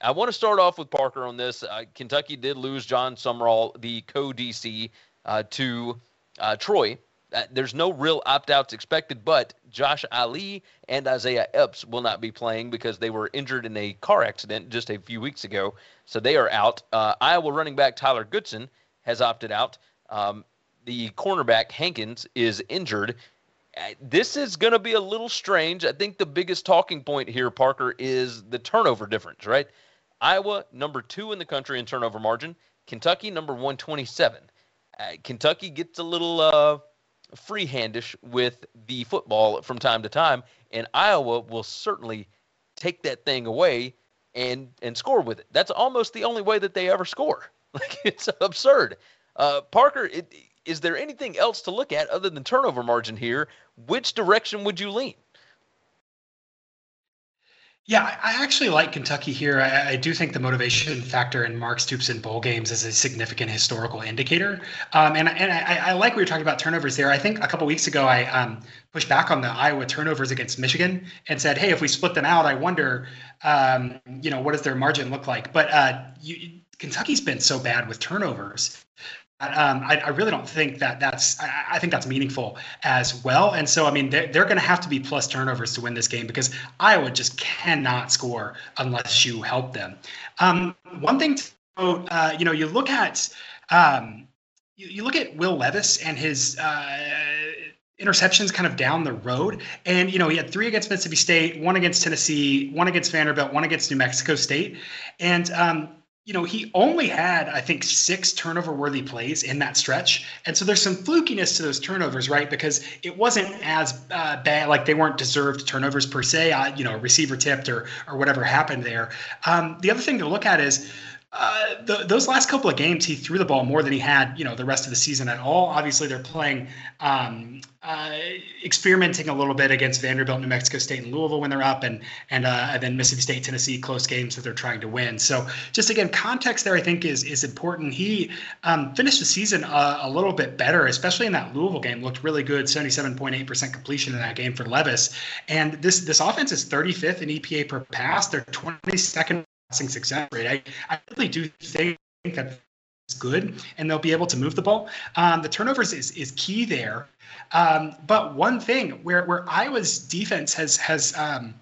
I want to start off with Parker on this. Uh, Kentucky did lose John Summerall, the co-D C, uh, to uh, Troy uh, there's no real opt-outs expected, but Josh Ali and Isaiah Epps will not be playing because they were injured in a car accident just a few weeks ago, so they are out. Uh, Iowa running back Tyler Goodson has opted out. Um, the cornerback Hankins is injured. This is going to be a little strange. I think the biggest talking point here, Parker, is the turnover difference, right? Iowa, number two in the country in turnover margin. Kentucky, number one twenty-seven. Uh, Kentucky gets a little uh, free-handish with the football from time to time, and Iowa will certainly take that thing away and, and score with it. That's almost the only way that they ever score. Like, it's absurd. Uh, Parker, it... Is there anything else to look at other than turnover margin here? Which direction would you lean? Yeah, I actually like Kentucky here. I, I do think the motivation factor in Mark Stoops in bowl games is a significant historical indicator. Um, and and I, I like what you're talking about turnovers there. I think a couple weeks ago I um, pushed back on the Iowa turnovers against Michigan and said, hey, if we split them out, I wonder, um, you know, what does their margin look like? But uh, you, Kentucky's been so bad with turnovers. Um, I, I really don't think that that's I, I think that's meaningful as well. And so, I mean, they're, they're going to have to be plus turnovers to win this game because Iowa just cannot score unless you help them. Um, one thing to note, uh, you know, you look at um, you, you look at Will Levis and his uh, interceptions kind of down the road. And, you know, he had three against Mississippi State, one against Tennessee, one against Vanderbilt, one against New Mexico State. And, um you know, he only had, I think, six turnover-worthy plays in that stretch. And so there's some flukiness to those turnovers, right? Because it wasn't as uh, bad, like they weren't deserved turnovers per se, uh, you know, receiver tipped or or whatever happened there. Um, the other thing to look at is uh, the, those last couple of games, he threw the ball more than he had, you know, the rest of the season at all. Obviously, they're playing, um, uh, experimenting a little bit against Vanderbilt, New Mexico State, and Louisville when they're up, and and, uh, and then Mississippi State, Tennessee, close games that they're trying to win. So just, again, context there I think is is important. He um, finished the season uh, a little bit better, especially in that Louisville game, looked really good, seventy-seven point eight percent completion in that game for Levis. And this, this offense is thirty-fifth in E P A per pass. They're twenty-second passing success rate. I, I really do think that it's good, and they'll be able to move the ball. Um, the turnovers is is key there. Um, but one thing where, where Iowa's defense has has um,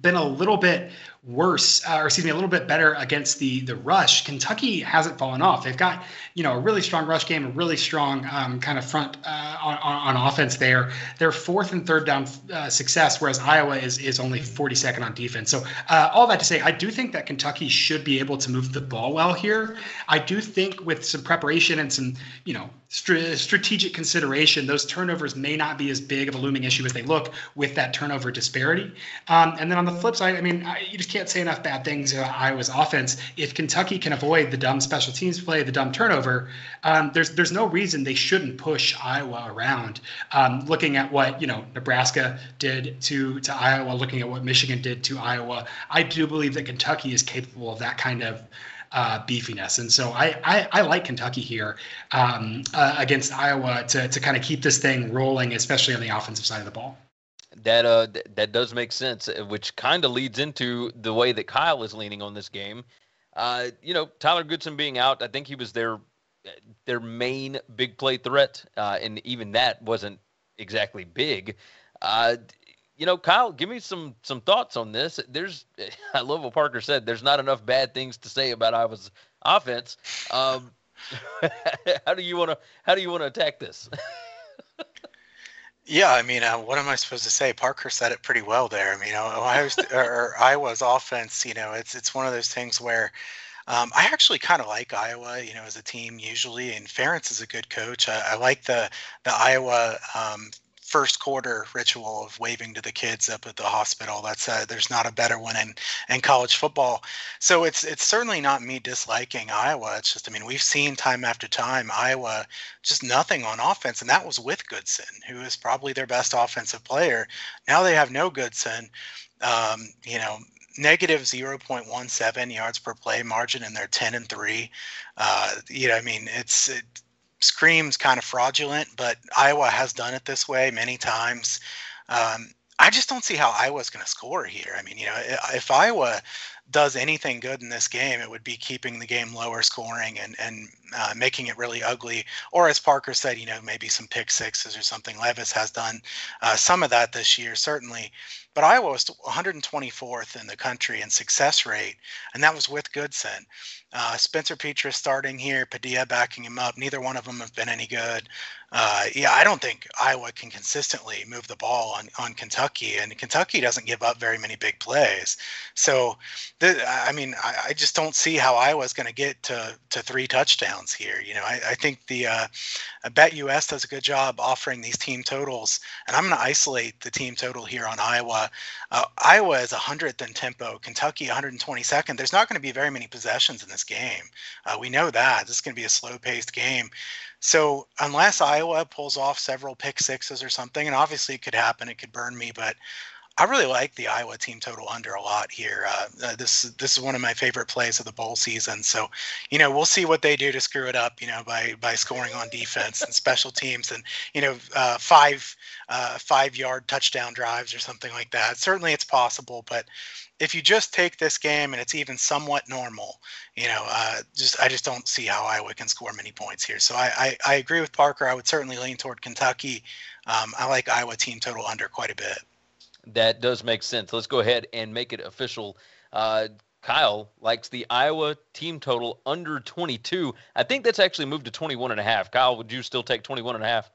been a little bit worse, uh, or excuse me, a little bit better against the the rush. Kentucky hasn't fallen off. They've got, you know, a really strong rush game, a really strong um, kind of front uh, on, on offense there. They're fourth and third down uh, success, whereas Iowa is is only forty-second on defense. So uh, all that to say, I do think that Kentucky should be able to move the ball well here. I do think with some preparation and some, you know, st- strategic consideration, those turnovers may not be as big of a looming issue as they look with that turnover disparity. Um, and then on the flip side, I mean, I, you just can't say enough bad things about Iowa's offense. If Kentucky can avoid the dumb special teams play, the dumb turnover, um, there's there's no reason they shouldn't push Iowa around. Um, looking at what, you know, Nebraska did to to Iowa, looking at what Michigan did to Iowa, I do believe that Kentucky is capable of that kind of uh, beefiness. And so I I, I like Kentucky here um, uh, against Iowa to to kind of keep this thing rolling, especially on the offensive side of the ball. That uh, th- that does make sense, which kind of leads into the way that Kyle is leaning on this game. Uh, you know, Tyler Goodson being out, I think he was their their main big play threat, uh, and even that wasn't exactly big. Uh, you know, Kyle, give me some some thoughts on this. There's, I love what Parker said. There's not enough bad things to say about Iowa's offense. Um, how do you want to how do you want to attack this? Yeah, I mean, uh, what am I supposed to say? Parker said it pretty well there. I mean, Ohio's or Iowa's offense, you know, it's it's one of those things where um, I actually kind of like Iowa, you know, as a team usually. And Ferentz is a good coach. I, I like the the Iowa um, first quarter ritual of waving to the kids up at the hospital. That's a, there's not a better one in, in college football. So it's it's certainly not me disliking Iowa. It's just, I mean, we've seen time after time Iowa just nothing on offense, and that was with Goodson, who is probably their best offensive player. Now they have no Goodson, um, you know, negative zero point one seven yards per play margin, and they're ten and three. Uh, you know, I mean, it's it screams kind of fraudulent, but Iowa has done it this way many times. Um, I just don't see how Iowa's going to score here. I mean, you know, if, if Iowa does anything good in this game, it would be keeping the game lower scoring and, and uh, making it really ugly, or as Parker said, you know, maybe some pick sixes or something. Levis has done uh, some of that this year, certainly. But Iowa was one hundred twenty-fourth in the country in success rate, and that was with Goodson. Uh, Spencer Petras starting here, Padilla backing him up. Neither one of them have been any good. Uh, yeah, I don't think Iowa can consistently move the ball on, on Kentucky, and Kentucky doesn't give up very many big plays. So, th- I mean, I, I just don't see how Iowa's going to get to to three touchdowns here. You know, I, I think the uh, BetUS does a good job offering these team totals, and I'm going to isolate the team total here on Iowa. Uh, Iowa is one hundredth in tempo, Kentucky one hundred twenty-second. There's not going to be very many possessions in this game. Uh, we know that. This is going to be a slow-paced game. So unless Iowa pulls off several pick sixes or something, and obviously it could happen, it could burn me, but I really like the Iowa team total under a lot here. Uh, this this is one of my favorite plays of the bowl season. So, you know, we'll see what they do to screw it up, you know, by by scoring on defense and special teams and, you know, uh, five uh, five-yard touchdown drives or something like that. Certainly it's possible, but if you just take this game and it's even somewhat normal, you know, uh, just I just don't see how Iowa can score many points here. So I, I, I agree with Parker. I would certainly lean toward Kentucky. Um, I like Iowa team total under quite a bit. That does make sense. Let's go ahead and make it official. Uh, Kyle likes the Iowa team total under twenty-two. I think that's actually moved to twenty-one and a half. Kyle, would you still take twenty-one and a half?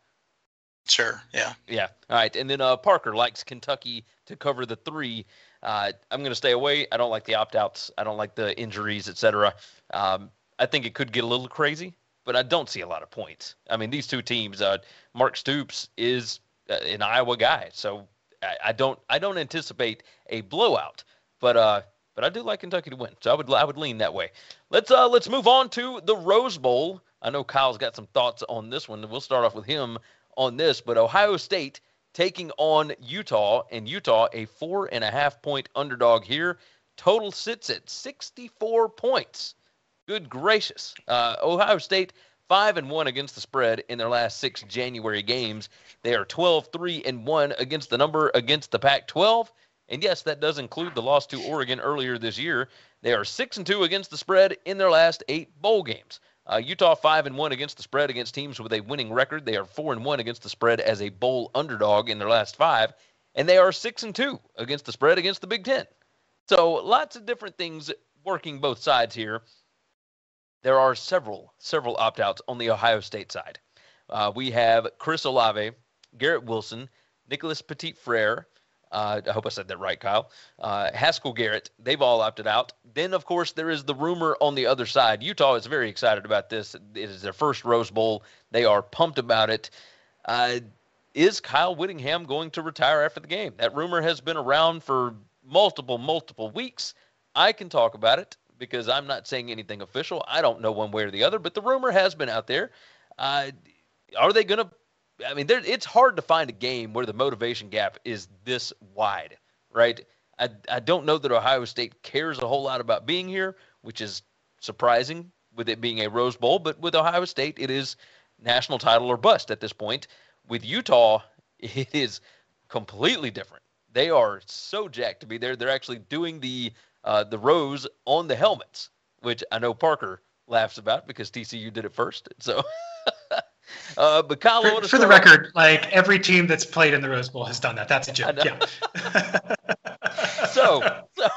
Sure. Yeah. Yeah. All right. And then uh, Parker likes Kentucky to cover the three. Uh, I'm going to stay away. I don't like the opt-outs. I don't like the injuries, et cetera. Um, I think it could get a little crazy, but I don't see a lot of points. I mean, these two teams, uh, Mark Stoops is uh, an Iowa guy, so I, I don't I don't anticipate a blowout, but uh, but I do like Kentucky to win, so I would I would lean that way. Let's uh, let's move on to the Rose Bowl. I know Kyle's got some thoughts on this one. We'll start off with him on this, but Ohio State taking on Utah, and Utah a four and a half point underdog here. Total sits at sixty-four points. Good gracious. Uh, Ohio State five and one against the spread in their last six January games. They are twelve, three and one against the number against the Pac twelve. And yes, that does include the loss to Oregon earlier this year. They are six and two against the spread in their last eight bowl games. Uh, Utah five and one against the spread against teams with a winning record. They are four and one against the spread as a bowl underdog in their last five, and they are six and two against the spread against the Big Ten. So lots of different things working both sides here. There are several several opt-outs on the Ohio State side. Uh, we have Chris Olave, Garrett Wilson, Nicholas Petit-Frere. Uh, I hope I said that right, Kyle. Uh, Haskell Garrett, they've all opted out. Then, of course, there is the rumor on the other side. Utah is very excited about this. It is their first Rose Bowl. They are pumped about it. Uh, is Kyle Whittingham going to retire after the game? That rumor has been around for multiple, multiple weeks. I can talk about it because I'm not saying anything official. I don't know one way or the other, but the rumor has been out there. Uh, are they going to? I mean, there, it's hard to find a game where the motivation gap is this wide, right? I, I don't know that Ohio State cares a whole lot about being here, which is surprising with it being a Rose Bowl. But with Ohio State, it is national title or bust at this point. With Utah, it is completely different. They are so jacked to be there. They're actually doing the uh, the Rose on the helmets, which I know Parker laughs about because T C U did it first. So... Uh, but Kyle, for, for the record, like every team that's played in the Rose Bowl has done that. That's a joke. Yeah. so, so,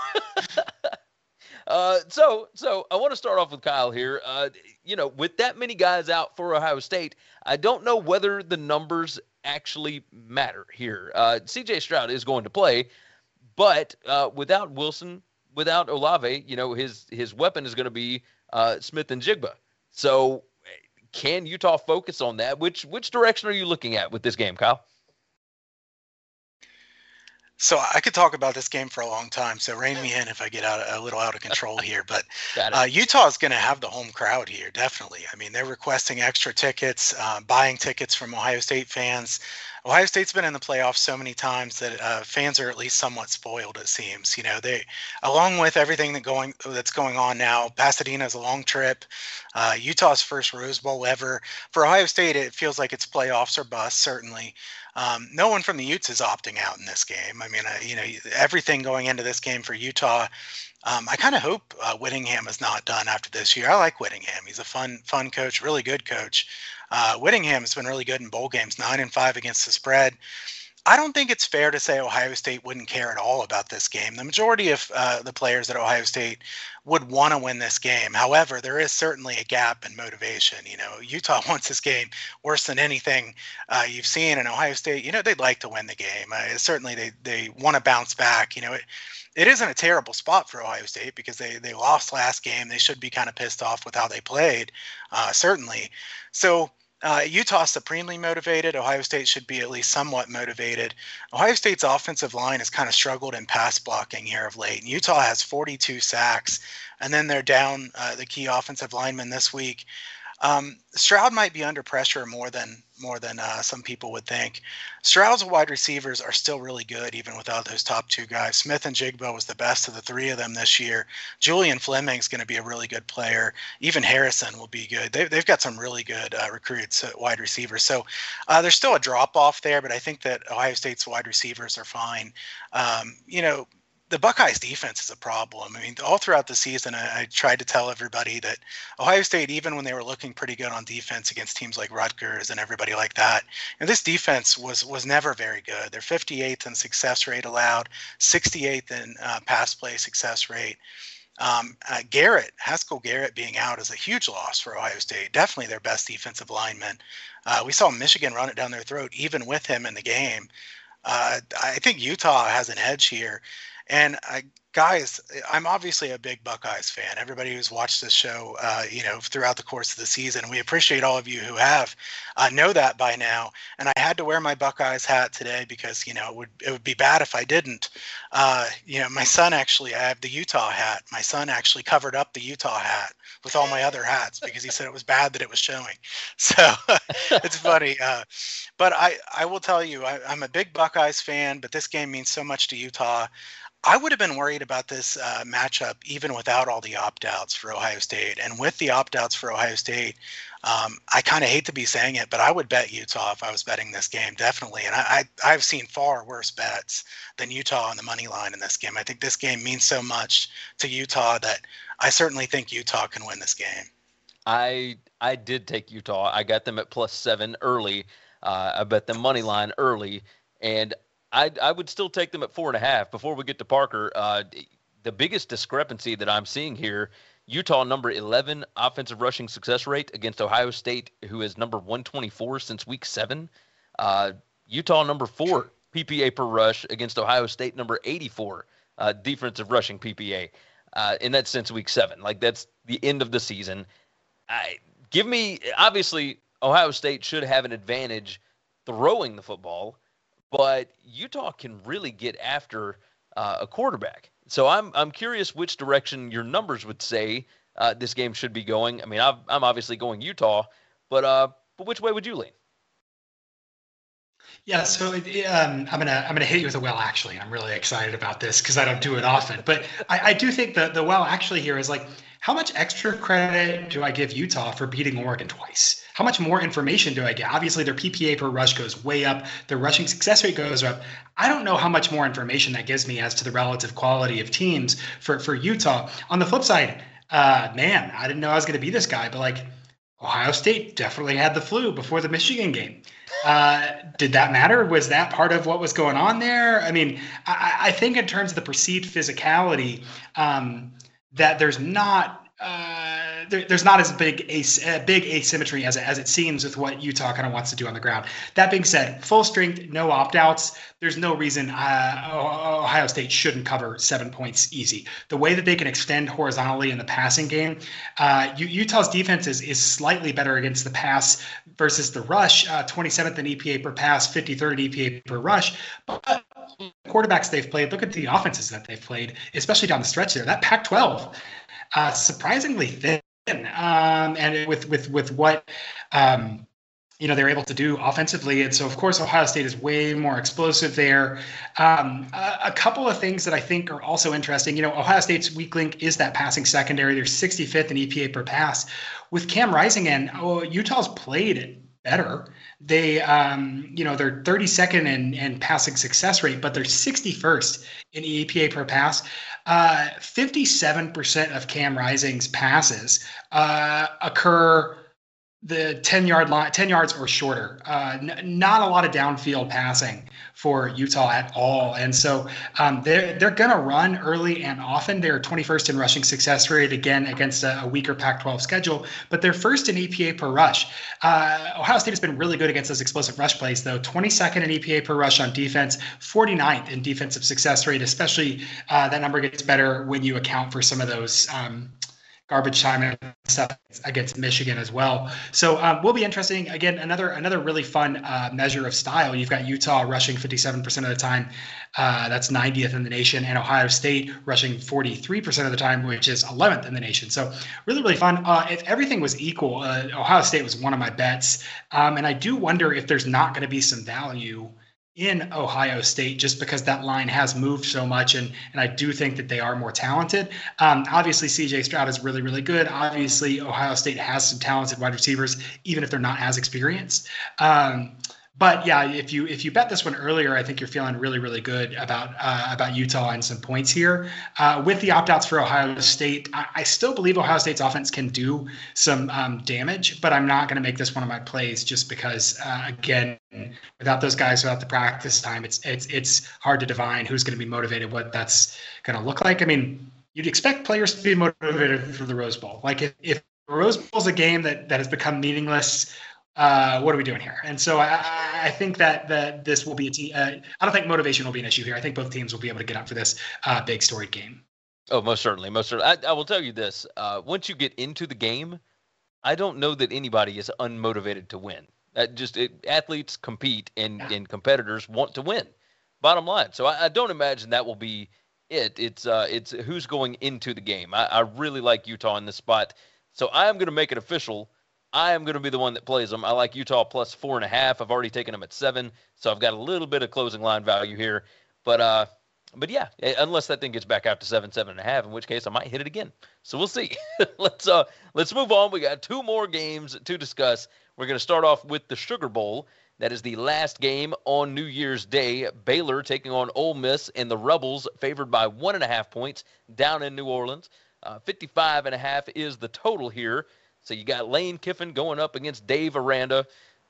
uh, so, so I want to start off with Kyle here. Uh, you know, with that many guys out for Ohio State, I don't know whether the numbers actually matter here. Uh, C J Stroud is going to play, but uh, without Wilson, without Olave, you know, his his weapon is going to be uh, Smith and Jigba. So. Can Utah focus on that? Which which direction are you looking at with this game, Kyle? So I could talk about this game for a long time, so rein me in if I get out a little out of control here. But uh, Utah is going to have the home crowd here, definitely. I mean, they're requesting extra tickets, uh, buying tickets from Ohio State fans. Ohio State's been in the playoffs so many times that uh, fans are at least somewhat spoiled, it seems. You know, they, along with everything that going that's going on now, Pasadena's a long trip, uh, Utah's first Rose Bowl ever. For Ohio State, it feels like it's playoffs or bust, certainly. Um, no one from the Utes is opting out in this game. I mean, uh, you know, everything going into this game for Utah Um, I kind of hope uh, Whittingham is not done after this year. I like Whittingham. He's a fun, fun coach, really good coach. Uh, Whittingham has been really good in bowl games, nine and five against the spread. I don't think it's fair to say Ohio State wouldn't care at all about this game. The majority of uh, the players at Ohio State would want to win this game. However, there is certainly a gap in motivation. You know, Utah wants this game worse than anything uh, you've seen, and Ohio State, you know, they'd like to win the game. Uh, certainly they, they want to bounce back. You know, it, it isn't a terrible spot for Ohio State because they, they lost last game. They should be kind of pissed off with how they played, uh, certainly. So, Uh, Utah supremely motivated. Ohio State should be at least somewhat motivated. Ohio State's offensive line has kind of struggled in pass blocking here of late. Utah has forty-two sacks, and then they're down uh, the key offensive lineman this week. Um, Stroud might be under pressure more than more than uh, some people would think. Stroud's wide receivers are still really good, even without those top two guys. Smith and Jigbo was the best of the three of them this year. Julian Fleming's going to be a really good player. Even Harrison will be good. They've, they've got some really good uh, recruits at wide receivers. So uh, there's still a drop-off there, but I think that Ohio State's wide receivers are fine. Um, you know, the Buckeyes defense is a problem. I mean, all throughout the season, I, I tried to tell everybody that Ohio State, even when they were looking pretty good on defense against teams like Rutgers and everybody like that, and this defense was was never very good. They're fifty-eighth in success rate allowed, sixty-eighth in uh, pass play success rate. Um, uh, Garrett, Haskell Garrett being out is a huge loss for Ohio State. Definitely their best defensive lineman. Uh, we saw Michigan run it down their throat, even with him in the game. Uh, I think Utah has an edge here. And I, guys, I'm obviously a big Buckeyes fan. Everybody who's watched this show, uh, you know, throughout the course of the season, we appreciate all of you who have uh, know that by now. And I had to wear my Buckeyes hat today because, you know, it would it would be bad if I didn't. Uh, you know, my son actually, I have the Utah hat. My son actually covered up the Utah hat with all my other hats because he said it was bad that it was showing. So it's funny. Uh, but I, I will tell you, I, I'm a big Buckeyes fan, but this game means so much to Utah. I would have been worried about this uh, matchup even without all the opt-outs for Ohio State. And with the opt-outs for Ohio State, um, I kind of hate to be saying it, but I would bet Utah if I was betting this game, definitely. And I, I, I've seen far worse bets than Utah on the money line in this game. I think this game means so much to Utah that I certainly think Utah can win this game. I I did take Utah. I got them at plus seven early. Uh, I bet the money line early, and I, I would still take them at four and a half. Before we get to Parker, uh, the biggest discrepancy that I'm seeing here, Utah number eleven offensive rushing success rate against Ohio State, who is number one twenty-four since week seven. Uh, Utah number four P P A per rush against Ohio State, number eighty-four uh, defensive rushing P P A. Uh, and that's since week seven. Like, that's the end of the season. I, give me, obviously, Ohio State should have an advantage throwing the football, but Utah can really get after uh, a quarterback. So I'm I'm curious which direction your numbers would say uh, this game should be going. I mean, I've, I'm obviously going Utah, but uh, but which way would you lean? Yeah, so it, um, I'm gonna I'm gonna hit you with a well actually. I'm really excited about this because I don't do it often, but I, I do think the the well actually here is like, how much extra credit do I give Utah for beating Oregon twice? How much more information do I get? Obviously, their P P A per rush goes way up. Their rushing success rate goes up. I don't know how much more information that gives me as to the relative quality of teams for, for Utah. On the flip side, uh, man, I didn't know I was going to be this guy, but like, Ohio State definitely had the flu before the Michigan game. Uh, did that matter? Was that part of what was going on there? I mean, I, I think in terms of the perceived physicality, um, that there's not uh, there, there's not as big a uh, big asymmetry as as it seems with what Utah kind of wants to do on the ground. That being said, full strength, no opt-outs. There's no reason uh, Ohio State shouldn't cover seven points easy. The way that they can extend horizontally in the passing game, uh, Utah's defense is, is slightly better against the pass versus the rush. Uh, twenty-seventh in E P A per pass, fifty-third in E P A per rush, but quarterbacks they've played, look at the offenses that they've played, especially down the stretch there. That Pac twelve, uh, surprisingly thin, um, and with with with what um, you know they're able to do offensively, and so of course Ohio State is way more explosive there. Um, a, a couple of things that I think are also interesting. You know, Ohio State's weak link is that passing secondary. They're sixty-fifth in E P A per pass. With Cam Risingen, oh, Utah's played better. They, um, you know, they're thirty-second in, in passing success rate, but they're sixty-first in E P A per pass. uh, fifty-seven percent of Cam Rising's passes uh, occur the ten-yard line, ten yards or shorter. Uh, n- not a lot of downfield passing for Utah at all. And so um, they're, they're going to run early and often. They're twenty-first in rushing success rate, again, against a, a weaker Pac twelve schedule, but they're first in E P A per rush. Uh, Ohio State has been really good against those explosive rush plays, though. twenty-second in E P A per rush on defense, forty-ninth in defensive success rate, especially uh, that number gets better when you account for some of those um, garbage time and stuff against Michigan as well. So um, we'll be interesting. Again, another another really fun uh, measure of style. You've got Utah rushing fifty-seven percent of the time. Uh, that's ninetieth in the nation. And Ohio State rushing forty-three percent of the time, which is eleventh in the nation. So really, really fun. Uh, if everything was equal, uh, Ohio State was one of my bets. Um, and I do wonder if there's not going to be some value in Ohio State, just because that line has moved so much, and and I do think that they are more talented. Um, obviously, C J Stroud is really, really good. Obviously, Ohio State has some talented wide receivers, even if they're not as experienced. Um, but yeah, if you if you bet this one earlier, I think you're feeling really, really good about uh, about Utah and some points here. Uh, with the opt-outs for Ohio State, I, I still believe Ohio State's offense can do some um, damage, but I'm not going to make this one of my plays just because, uh, again, without those guys, without the practice time, it's it's it's hard to divine who's going to be motivated, what that's going to look like. I mean, you'd expect players to be motivated for the Rose Bowl. Like if, if Rose Bowl is a game that, that has become meaningless, uh, what are we doing here? And so I, I think that that this will be a team. Uh, I don't think motivation will be an issue here. I think both teams will be able to get up for this uh, big storied game. Oh, most certainly, most certainly. I, I will tell you this: uh, once you get into the game, I don't know that anybody is unmotivated to win. Uh, just it, athletes compete, and, yeah. and competitors want to win. Bottom line. So I, I don't imagine that will be it. It's uh, it's who's going into the game. I, I really like Utah in this spot, so I am going to make it official. I am going to be the one that plays them. I like Utah plus four and a half. I've already taken them at seven, so I've got a little bit of closing line value here. But uh, but yeah, unless that thing gets back out to seven, seven and a half, in which case I might hit it again. So we'll see. let's uh, let's move on. We got two more games to discuss. We're going to start off with the Sugar Bowl. That is the last game on New Year's Day. Baylor taking on Ole Miss, and the Rebels favored by one and a half points down in New Orleans. Uh, fifty-five and a half is the total here. So you got Lane Kiffin going up against Dave Aranda,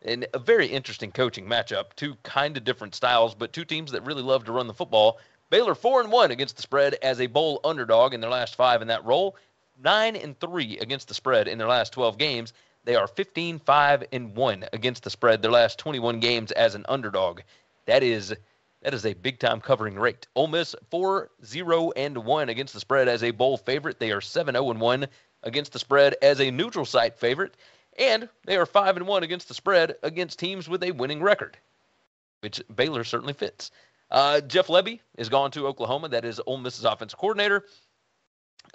and a very interesting coaching matchup. Two kind of different styles, but two teams that really love to run the football. Baylor four and one against the spread as a bowl underdog in their last five in that role. Nine and three against the spread in their last twelve games. They are fifteen, five, and one against the spread their last twenty-one games as an underdog. That is that is a big-time covering rate. Ole Miss, four, zero, and one against the spread as a bowl favorite. They are seven, oh, and one against the spread as a neutral site favorite. And they are five, and one against the spread against teams with a winning record, which Baylor certainly fits. Uh, Jeff Lebby is gone to Oklahoma. That is Ole Miss's offensive coordinator.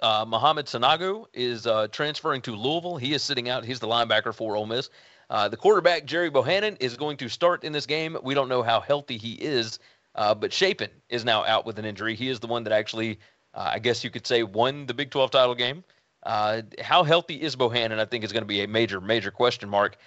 Uh, Mohamed Sanago is uh, transferring to Louisville. He is sitting out. He's the linebacker for Ole Miss. Uh, the quarterback, Jerry Bohannon, is going to start in this game. We don't know how healthy he is, uh, but Shapen is now out with an injury. He is the one that actually, uh, I guess you could say, won the Big twelve title game. Uh, how healthy is Bohannon, I think, is going to be a major, major question mark.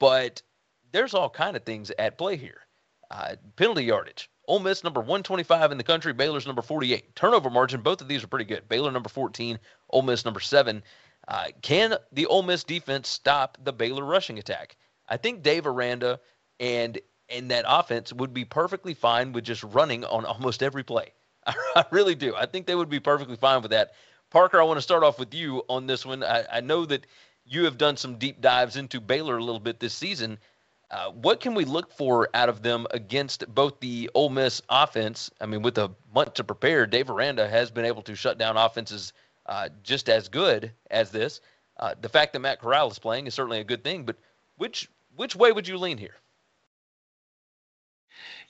But there's all kind of things at play here. Uh, penalty yardage. Ole Miss, number one twenty-five in the country. Baylor's number forty-eight. Turnover margin, both of these are pretty good. Baylor, number fourteen. Ole Miss, number seven. Uh, can the Ole Miss defense stop the Baylor rushing attack? I think Dave Aranda and, and that offense would be perfectly fine with just running on almost every play. I, I really do. I think they would be perfectly fine with that. Parker, I want to start off with you on this one. I, I know that you have done some deep dives into Baylor a little bit this season. Uh, what can we look for out of them against both the Ole Miss offense? I mean, with a month to prepare, Dave Aranda has been able to shut down offenses uh, just as good as this. Uh, the fact that Matt Corral is playing is certainly a good thing, but which which way would you lean here?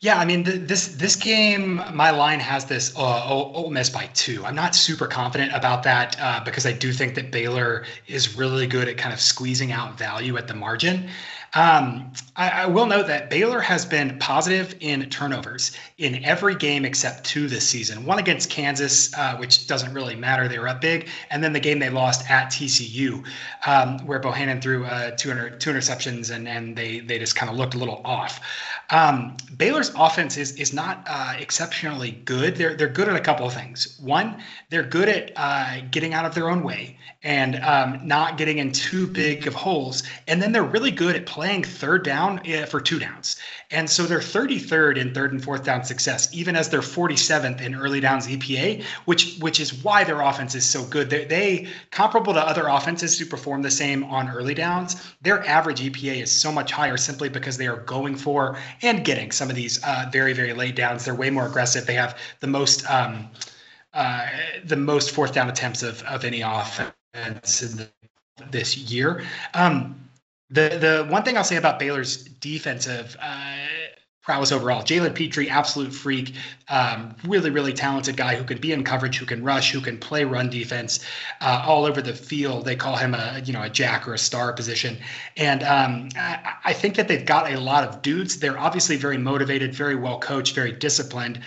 Yeah, I mean, th- this this game, my line has this uh, Ole Miss by two. I'm not super confident about that uh, because I do think that Baylor is really good at kind of squeezing out value at the margin. Um, I, I will note that Baylor has been positive in turnovers in every game except two this season. One against Kansas, uh, which doesn't really matter. They were up big. And then the game they lost at T C U, um, where Bohannon threw uh, two, inter- two interceptions and, and they, they just kind of looked a little off. Um, Baylor's Alabama's offense is is not uh, exceptionally good. They're they're good at a couple of things. One, they're good at uh, getting out of their own way and um, not getting in too big of holes. And then they're really good at playing third down uh, for two downs. And so they're thirty-third in third and fourth down success, even as they're forty-seventh in early downs E P A, which which is why their offense is so good. They, they comparable to other offenses who perform the same on early downs, their average E P A is so much higher simply because they are going for and getting some of these uh, very, very late downs. They're way more aggressive. They have the most um, uh, the most fourth down attempts of of any offense in the, this year. Um, the the one thing I'll say about Baylor's defensive uh, prowess overall, Jalen Petrie, absolute freak, um, really, really talented guy who can be in coverage, who can rush, who can play run defense uh, all over the field. They call him a, you know, a jack or a star position. And um, I, I think that they've got a lot of dudes. They're obviously very motivated, very well coached, very disciplined.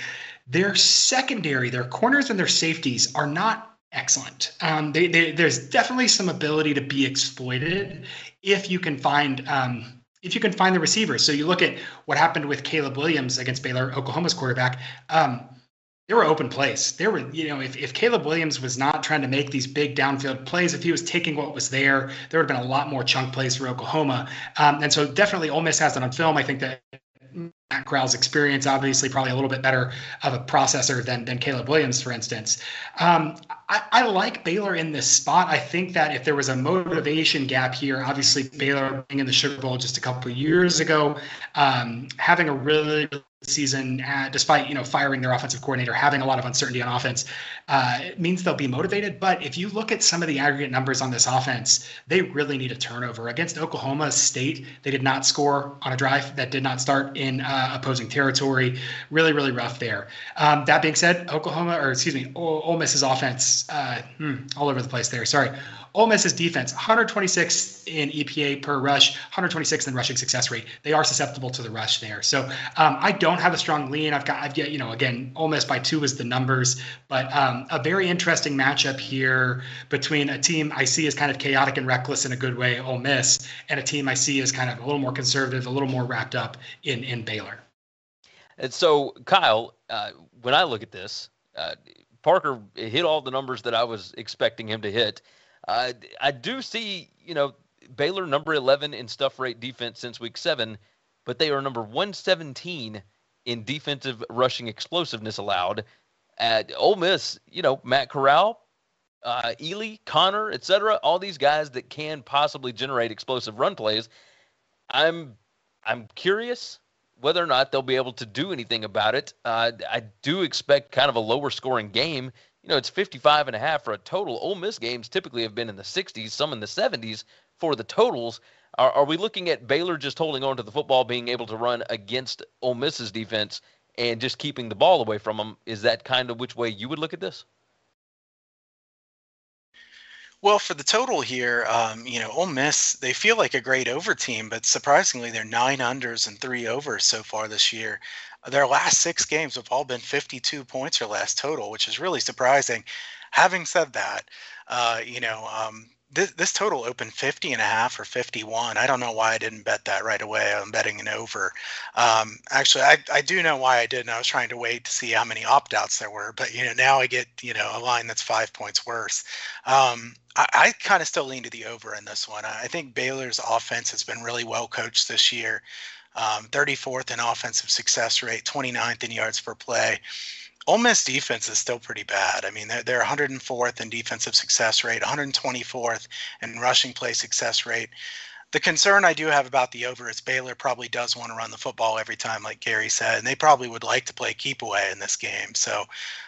Their secondary, their corners and their safeties are not excellent. Um, they, they, there's definitely some ability to be exploited if you can find um, – if you can find the receivers. So you look at what happened with Caleb Williams against Baylor, Oklahoma's quarterback. Um, there were open plays. There were, you know, if, if Caleb Williams was not trying to make these big downfield plays, if he was taking what was there, there would have been a lot more chunk plays for Oklahoma. Um, and so definitely Ole Miss has that on film. I think that Matt Corral's experience, obviously probably a little bit better of a processor than than Caleb Williams, for instance. Um, I, I like Baylor in this spot. I think that if there was a motivation gap here, obviously Baylor being in the Sugar Bowl just a couple of years ago, um, having a really good season, uh, despite, you know, firing their offensive coordinator, having a lot of uncertainty on offense, uh, it means they'll be motivated. But if you look at some of the aggregate numbers on this offense, they really need a turnover. Against Oklahoma State, they did not score on a drive that did not start in uh, opposing territory. Really, really rough there. Um, that being said, Oklahoma, or excuse me, Ole, Ole Miss's offense, uh, hmm, all over the place there. Sorry. Ole Miss's defense, one hundred twenty-sixth in E P A per rush, one hundred twenty-sixth in rushing success rate. They are susceptible to the rush there. So um, I don't have a strong lean. I've got, I've got, you know, again, Ole Miss by two is the numbers, but um, a very interesting matchup here between a team I see as kind of chaotic and reckless in a good way, Ole Miss, and a team I see as kind of a little more conservative, a little more wrapped up in, in Baylor. And so, Kyle, uh, when I look at this, uh, Parker hit all the numbers that I was expecting him to hit. Uh, I do see, you know, Baylor number eleven in stuff rate defense since week seven, but they are number one seventeen in defensive rushing explosiveness allowed. At Ole Miss, you know, Matt Corral, uh, Ely, Connor, et cetera, all these guys that can possibly generate explosive run plays. I'm, I'm curious whether or not they'll be able to do anything about it. Uh, I do expect kind of a lower scoring game. You know, it's fifty-five and a half for a total. Ole Miss games typically have been in the sixties, some in the seventies for the totals. Are, are we looking at Baylor just holding on to the football, being able to run against Ole Miss's defense and just keeping the ball away from them? Is that kind of which way you would look at this? Well, for the total here, um, you know, Ole Miss, they feel like a great over team, but surprisingly, they're nine unders and three overs so far this year. Their last six games have all been fifty-two points or less total, which is really surprising. Having said that, uh, you know, um, this, this total opened fifty and a half or fifty-one. I don't know why I didn't bet that right away. I'm betting an over. Um, actually, I, I do know why I didn't. I was trying to wait to see how many opt-outs there were, but, you know, now I get, you know, a line that's five points worse. Um, I, I kind of still lean to the over in this one. I think Baylor's offense has been really well coached this year. Um, thirty-fourth in offensive success rate, twenty-ninth in yards per play. Ole Miss defense is still pretty bad. I mean, they're, they're one hundred fourth in defensive success rate, one hundred twenty-fourth in rushing play success rate. The concern I do have about the over is Baylor probably does want to run the football every time, like Gary said, and they probably would like to play keep away in this game. So,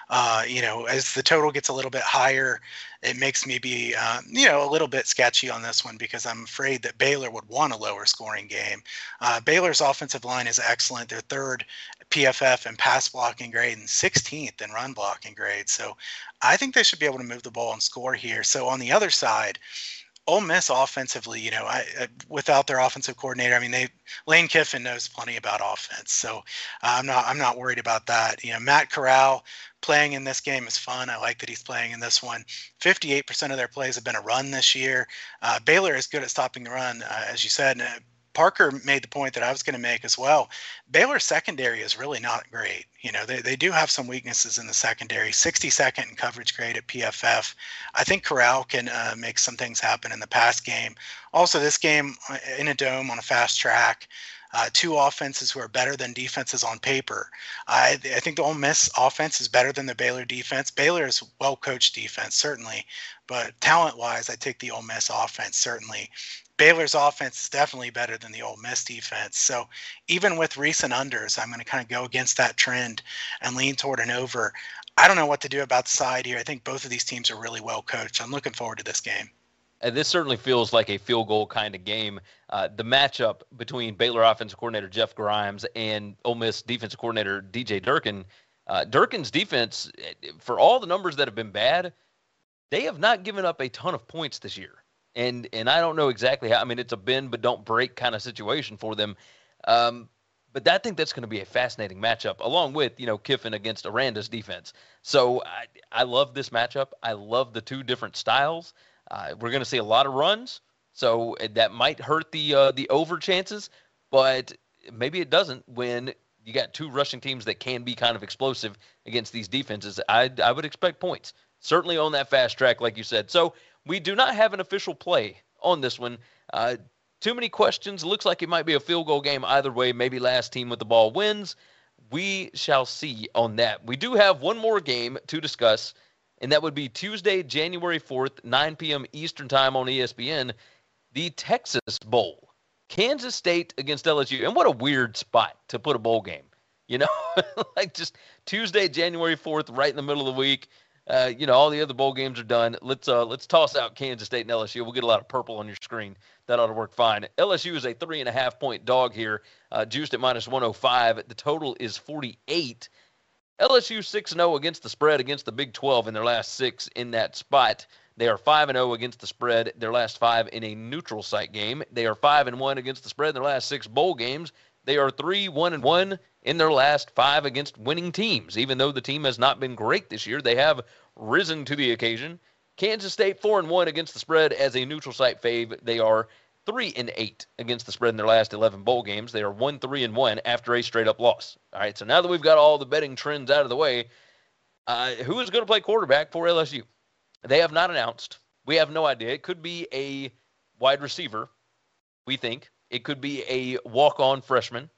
uh, you know, as the total gets a little bit higher, it makes me be, uh, you know, a little bit sketchy on this one because I'm afraid that Baylor would want a lower scoring game. Uh, Baylor's offensive line is excellent. They're third P F F in pass blocking grade and sixteenth in run blocking grade. So I think they should be able to move the ball and score here. So on the other side, Ole Miss offensively, you know, I, I, without their offensive coordinator, I mean, they Lane Kiffin knows plenty about offense, so uh, I'm not I'm not worried about that. You know, Matt Corral playing in this game is fun. I like that he's playing in this one. fifty-eight percent of their plays have been a run this year. Uh, Baylor is good at stopping the run, uh, as you said. Uh, Parker made the point that I was going to make as well. Baylor's secondary is really not great. You know, they, they do have some weaknesses in the secondary. sixty-second in coverage grade at P F F. I think Corral can uh, make some things happen in the pass game. Also, this game in a dome on a fast track. Uh, two offenses who are better than defenses on paper. I, I think the Ole Miss offense is better than the Baylor defense. Baylor is well-coached defense, certainly, but talent-wise, I take the Ole Miss offense, certainly. Baylor's offense is definitely better than the Ole Miss defense. So even with recent unders, I'm going to kind of go against that trend and lean toward an over. I don't know what to do about the side here. I think both of these teams are really well-coached. I'm looking forward to this game. And this certainly feels like a field goal kind of game. Uh, the matchup between Baylor offensive coordinator Jeff Grimes and Ole Miss defensive coordinator D J Durkin. Uh, Durkin's defense, for all the numbers that have been bad, they have not given up a ton of points this year. And and I don't know exactly how. I mean, it's a bend but don't break kind of situation for them. Um, but I think that's going to be a fascinating matchup, along with, you know, Kiffin against Aranda's defense. So I, I love this matchup. I love the two different styles. Uh, we're going to see a lot of runs, so that might hurt the uh, the over chances, but maybe it doesn't when you got two rushing teams that can be kind of explosive against these defenses. I I would expect points, certainly on that fast track, like you said. So we do not have an official play on this one. Uh, too many questions. Looks like it might be a field goal game either way. Maybe last team with the ball wins. We shall see on that. We do have one more game to discuss, and that would be Tuesday, January fourth, nine p.m. Eastern time on E S P N, the Texas Bowl. Kansas State against L S U. And what a weird spot to put a bowl game. You know, like just Tuesday, January fourth, right in the middle of the week. Uh, you know, all the other bowl games are done. Let's uh, let's toss out Kansas State and L S U. We'll get a lot of purple on your screen. That ought to work fine. L S U is a three and a half point dog here, uh, juiced at minus one oh five. The total is forty-eight. L S U six and oh against the spread against the Big twelve in their last six in that spot. They are five and oh against the spread, their last five in a neutral site game. They are five and one against the spread in their last six bowl games. They are three and one and one in their last five against winning teams. Even though the team has not been great this year, they have risen to the occasion. Kansas State four and one against the spread as a neutral site fave. They are three and eight against the spread in their last eleven bowl games. They are one and three and one after a straight-up loss. All right, so now that we've got all the betting trends out of the way, uh, who is going to play quarterback for L S U? They have not announced. We have no idea. It could be a wide receiver, we think. It could be a walk-on freshman.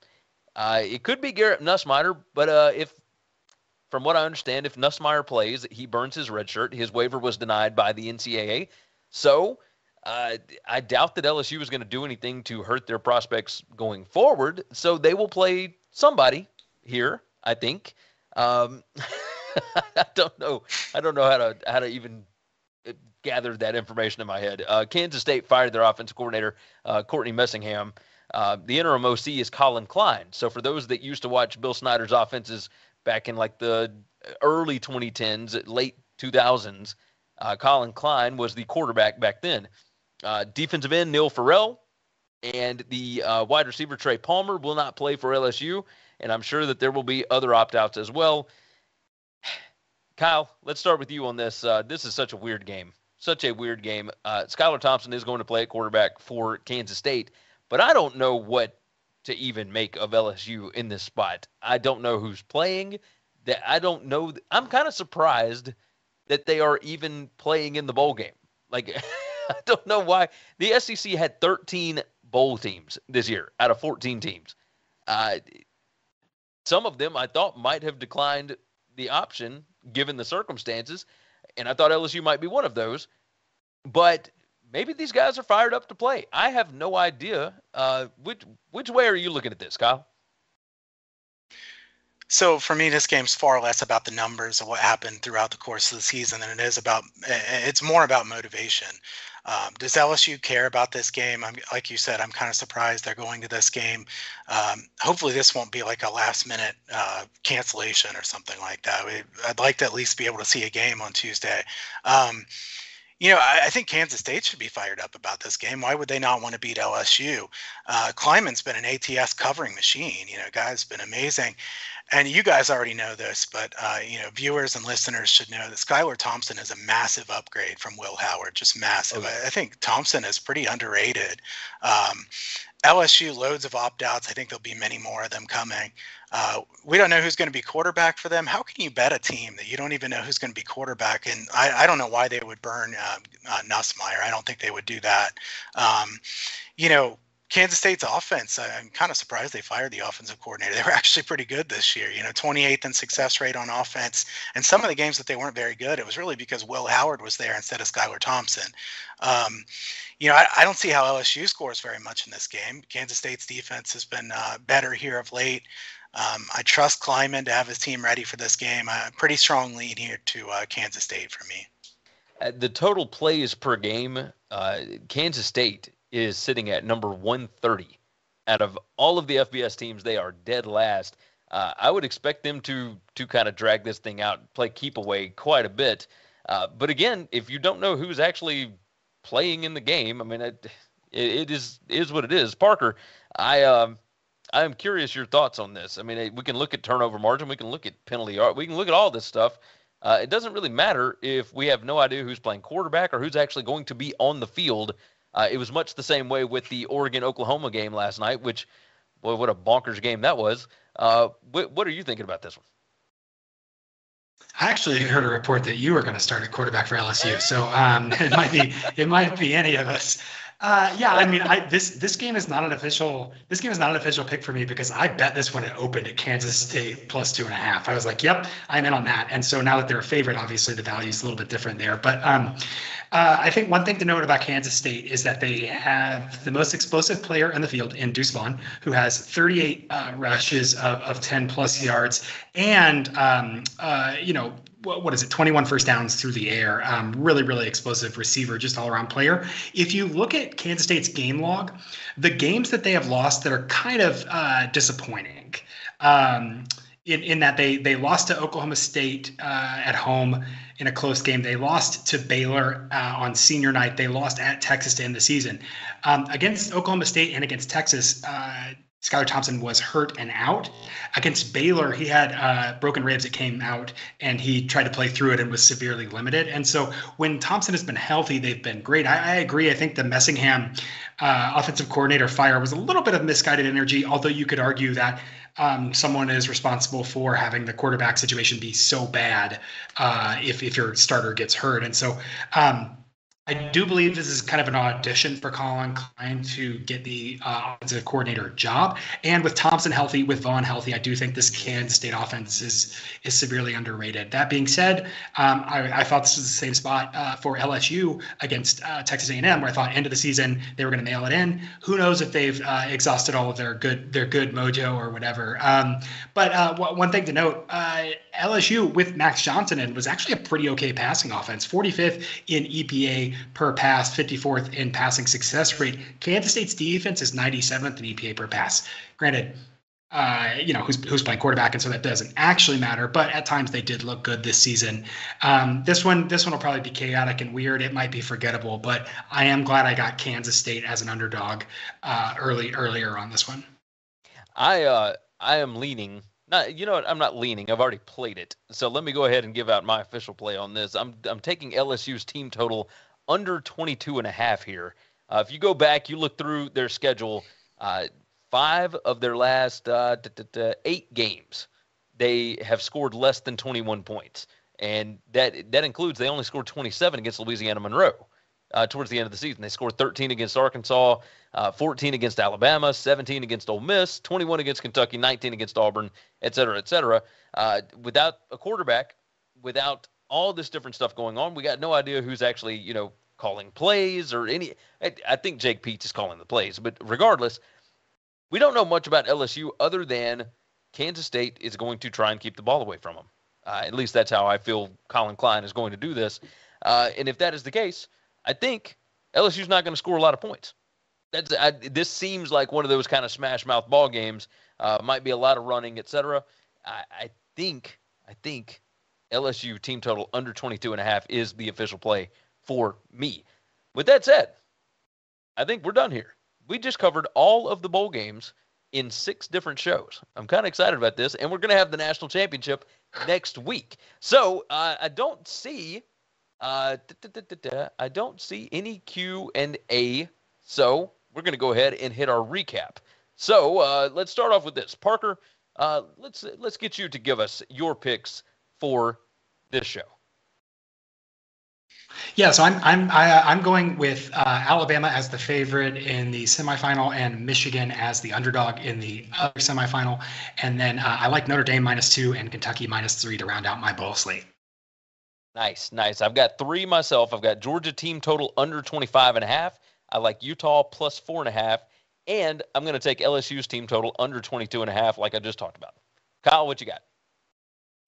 Uh, it could be Garrett Nussmeier, but uh, if, from what I understand, if Nussmeier plays, he burns his red shirt. His waiver was denied by the N C double A. So Uh, I doubt that L S U is going to do anything to hurt their prospects going forward, so they will play somebody here, I think. Um, I don't know. I don't know how to how to even gather that information in my head. Uh, Kansas State fired their offensive coordinator, uh, Courtney Messingham. Uh, the interim O C is Colin Klein. So for those that used to watch Bill Snyder's offenses back in like the early twenty tens, late two thousands, uh, Colin Klein was the quarterback back then. Uh, defensive end Neil Farrell and the uh, wide receiver Trey Palmer will not play for L S U, and I'm sure that there will be other opt-outs as well. Kyle, let's start with you on this. Uh, this is such a weird game, such a weird game. Uh, Skylar Thompson is going to play at quarterback for Kansas State, but I don't know what to even make of L S U in this spot. I don't know who's playing. That I don't know. Th- I'm kind of surprised that they are even playing in the bowl game. Like. I don't know why. The S E C had thirteen bowl teams this year out of fourteen teams. Uh, some of them I thought might have declined the option given the circumstances, and I thought L S U might be one of those. But maybe these guys are fired up to play. I have no idea. Uh, which which way are you looking at this, Kyle? So for me, this game's far less about the numbers of what happened throughout the course of the season than it is about – it's more about motivation. Um, does L S U care about this game? I'm, like you said, I'm kind of surprised they're going to this game. Um, hopefully this won't be like a last-minute uh, cancellation or something like that. We, I'd like to at least be able to see a game on Tuesday. Um, you know, I, I think Kansas State should be fired up about this game. Why would they not want to beat L S U? Uh, Kleiman's been an A T S covering machine. You know, guy's been amazing. And you guys already know this, but uh, you know, viewers and listeners should know that Skylar Thompson is a massive upgrade from Will Howard, just massive. Okay. I, I think Thompson is pretty underrated. Um, L S U, loads of opt-outs. I think there'll be many more of them coming. Uh, we don't know who's going to be quarterback for them. How can you bet a team that you don't even know who's going to be quarterback? And I, I don't know why they would burn uh, uh, Nussmeier. I don't think they would do that. Um, you know, Kansas State's offense, I'm kind of surprised they fired the offensive coordinator. They were actually pretty good this year, you know, twenty-eighth in success rate on offense. And some of the games that they weren't very good, it was really because Will Howard was there instead of Skylar Thompson. Um, you know, I, I don't see how L S U scores very much in this game. Kansas State's defense has been uh, better here of late. Um, I trust Klieman to have his team ready for this game. A pretty strong lead here to uh, Kansas State for me. Uh, the total plays per game, uh, Kansas State is sitting at number one thirty. Out of all of the F B S teams, they are dead last. Uh, I would expect them to to kind of drag this thing out, play keep away quite a bit. Uh, but again, if you don't know who's actually playing in the game, I mean, it, it is is what it is. Parker, I um, I am curious your thoughts on this. I mean, we can look at turnover margin, we can look at penalty yard, we can look at all this stuff. Uh, it doesn't really matter if we have no idea who's playing quarterback or who's actually going to be on the field. Uh, it was much the same way with the Oregon-Oklahoma game last night, which, boy, what a bonkers game that was. Uh, wh- what are you thinking about this one? I actually heard a report that you were going to start a quarterback for L S U, so um, it might be it might be any of us. Uh, yeah, I mean, I, this this game is not an official this game is not an official pick for me because I bet this when it opened at Kansas State plus two and a half. I was like, yep, I'm in on that. And so now that they're a favorite, obviously the value is a little bit different there. But um, uh, I think one thing to note about Kansas State is that they have the most explosive player on the field in Deuce Vaughn, who has thirty-eight uh, rushes of, of ten plus yards, and um, uh, you know. What is it? twenty-one first downs through the air. Um, really, really explosive receiver, just all around player. If you look at Kansas State's game log, the games that they have lost that are kind of uh, disappointing. Um, In, in that they they lost to Oklahoma State uh, at home in a close game. They lost to Baylor uh, on senior night. They lost at Texas to end the season. Um, against Oklahoma State and against Texas, uh, Skylar Thompson was hurt and out. Against Baylor, he had uh, broken ribs. It came out, and he tried to play through it and was severely limited. And so when Thompson has been healthy, they've been great. I, I agree. I think the Messingham uh, offensive coordinator fire was a little bit of misguided energy, although you could argue that Um, someone is responsible for having the quarterback situation be so bad uh, if, if your starter gets hurt. And so um, I do believe this is kind of an audition for Colin Klein to get the uh, offensive coordinator job. And with Thompson healthy, with Vaughn healthy, I do think this Kansas State offense is is severely underrated. That being said, um, I, I thought this was the same spot uh, for L S U against uh, Texas A and M, where I thought end of the season they were going to mail it in. Who knows if they've uh, exhausted all of their good their good mojo or whatever. Um, but uh, w- one thing to note, uh, L S U with Max Johnson in was actually a pretty okay passing offense, forty-fifth in E P A per pass, fifty-fourth in passing success rate. Kansas State's defense is ninety-seventh in E P A per pass. Granted, uh, you know, who's, who's playing quarterback, and so that doesn't actually matter, but at times they did look good this season. Um, this one, this one will probably be chaotic and weird. It might be forgettable, but I am glad I got Kansas State as an underdog uh, early earlier on this one. I uh, I am leaning. Not, you know what? I'm not leaning. I've already played it. So let me go ahead and give out my official play on this. I'm I'm taking L S U's team total under twenty-two and a half here. Uh, if you go back, you look through their schedule, uh, five of their last uh, d- d- d- eight games, they have scored less than twenty-one points. And that that includes they only scored twenty-seven against Louisiana Monroe uh, towards the end of the season. They scored thirteen against Arkansas, uh, fourteen against Alabama, seventeen against Ole Miss, twenty-one against Kentucky, nineteen against Auburn, et cetera, et cetera. Uh, without a quarterback, without all this different stuff going on, we got no idea who's actually, you know, calling plays or any. I, I think Jake Peets is calling the plays, but regardless, we don't know much about L S U other than Kansas State is going to try and keep the ball away from them. Uh, at least that's how I feel Colin Klein is going to do this. Uh, and if that is the case, I think L S U's not going to score a lot of points. That's I, this seems like one of those kind of smash mouth ball games. Uh, might be a lot of running, et cetera. I, I think. I think. L S U team total under twenty-two and a half is the official play for me. With that said, I think we're done here. We just covered all of the bowl games in six different shows. I'm kind of excited about this, and we're going to have the national championship next week. So uh, I don't see, uh, I don't see any Q and A. So we're going to go ahead and hit our recap. So uh, let's start off with this. Parker, uh, let's let's get you to give us your picks for this show. Yeah, so I'm I'm I, I'm going with uh, Alabama as the favorite in the semifinal and Michigan as the underdog in the other semifinal, and then uh, I like Notre Dame minus two and Kentucky minus three to round out my bowl slate. Nice, nice. I've got three myself. I've got Georgia team total under twenty-five and a half. I like Utah plus four and a half, and I'm going to take L S U's team total under twenty-two and a half, like I just talked about. Kyle, what you got?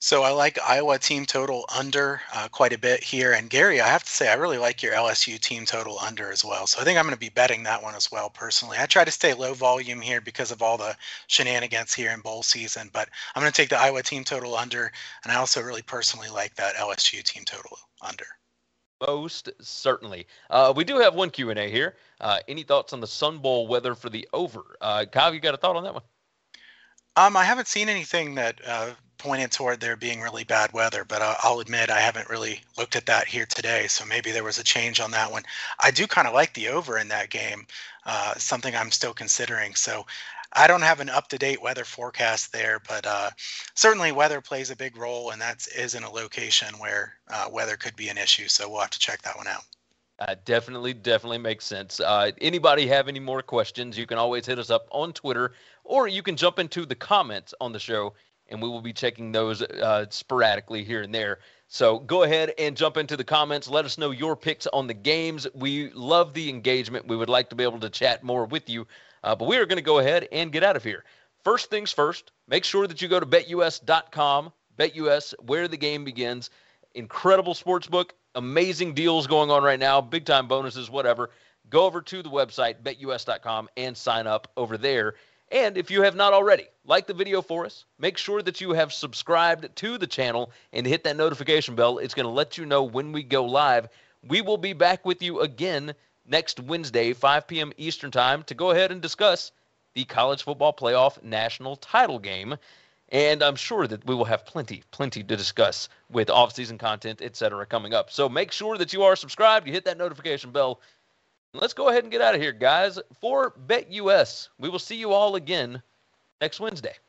So I like Iowa team total under uh, quite a bit here. And Gary, I have to say, I really like your L S U team total under as well. So I think I'm going to be betting that one as well, personally. I try to stay low volume here because of all the shenanigans here in bowl season. But I'm going to take the Iowa team total under. And I also really personally like that L S U team total under. Most certainly. Uh, we do have one Q and A here. Uh, any thoughts on the Sun Bowl weather for the over? Uh, Kyle, you got a thought on that one? Um, I haven't seen anything that uh, pointed toward there being really bad weather, but uh, I'll admit I haven't really looked at that here today, so maybe there was a change on that one. I do kind of like the over in that game, uh, something I'm still considering. So I don't have an up-to-date weather forecast there, but uh, certainly weather plays a big role, and that is in a location where uh, weather could be an issue, so we'll have to check that one out. Uh, definitely, definitely makes sense. Uh, anybody have any more questions, you can always hit us up on Twitter, or you can jump into the comments on the show, and we will be checking those uh, sporadically here and there. So go ahead and jump into the comments. Let us know your picks on the games. We love the engagement. We would like to be able to chat more with you, uh, but we are going to go ahead and get out of here. First things first, make sure that you go to bet U S dot com, BetUS, where the game begins. Incredible sportsbook. Amazing deals going on right now, big-time bonuses, whatever. Go over to the website, bet U S dot com, and sign up over there. And if you have not already, like the video for us. Make sure that you have subscribed to the channel and hit that notification bell. It's going to let you know when we go live. We will be back with you again next Wednesday, five p.m. Eastern time, to go ahead and discuss the college football playoff national title game. And I'm sure that we will have plenty, plenty to discuss with off-season content, et cetera, coming up. So make sure that you are subscribed. You hit that notification bell. Let's go ahead and get out of here, guys. For BetUS, we will see you all again next Wednesday.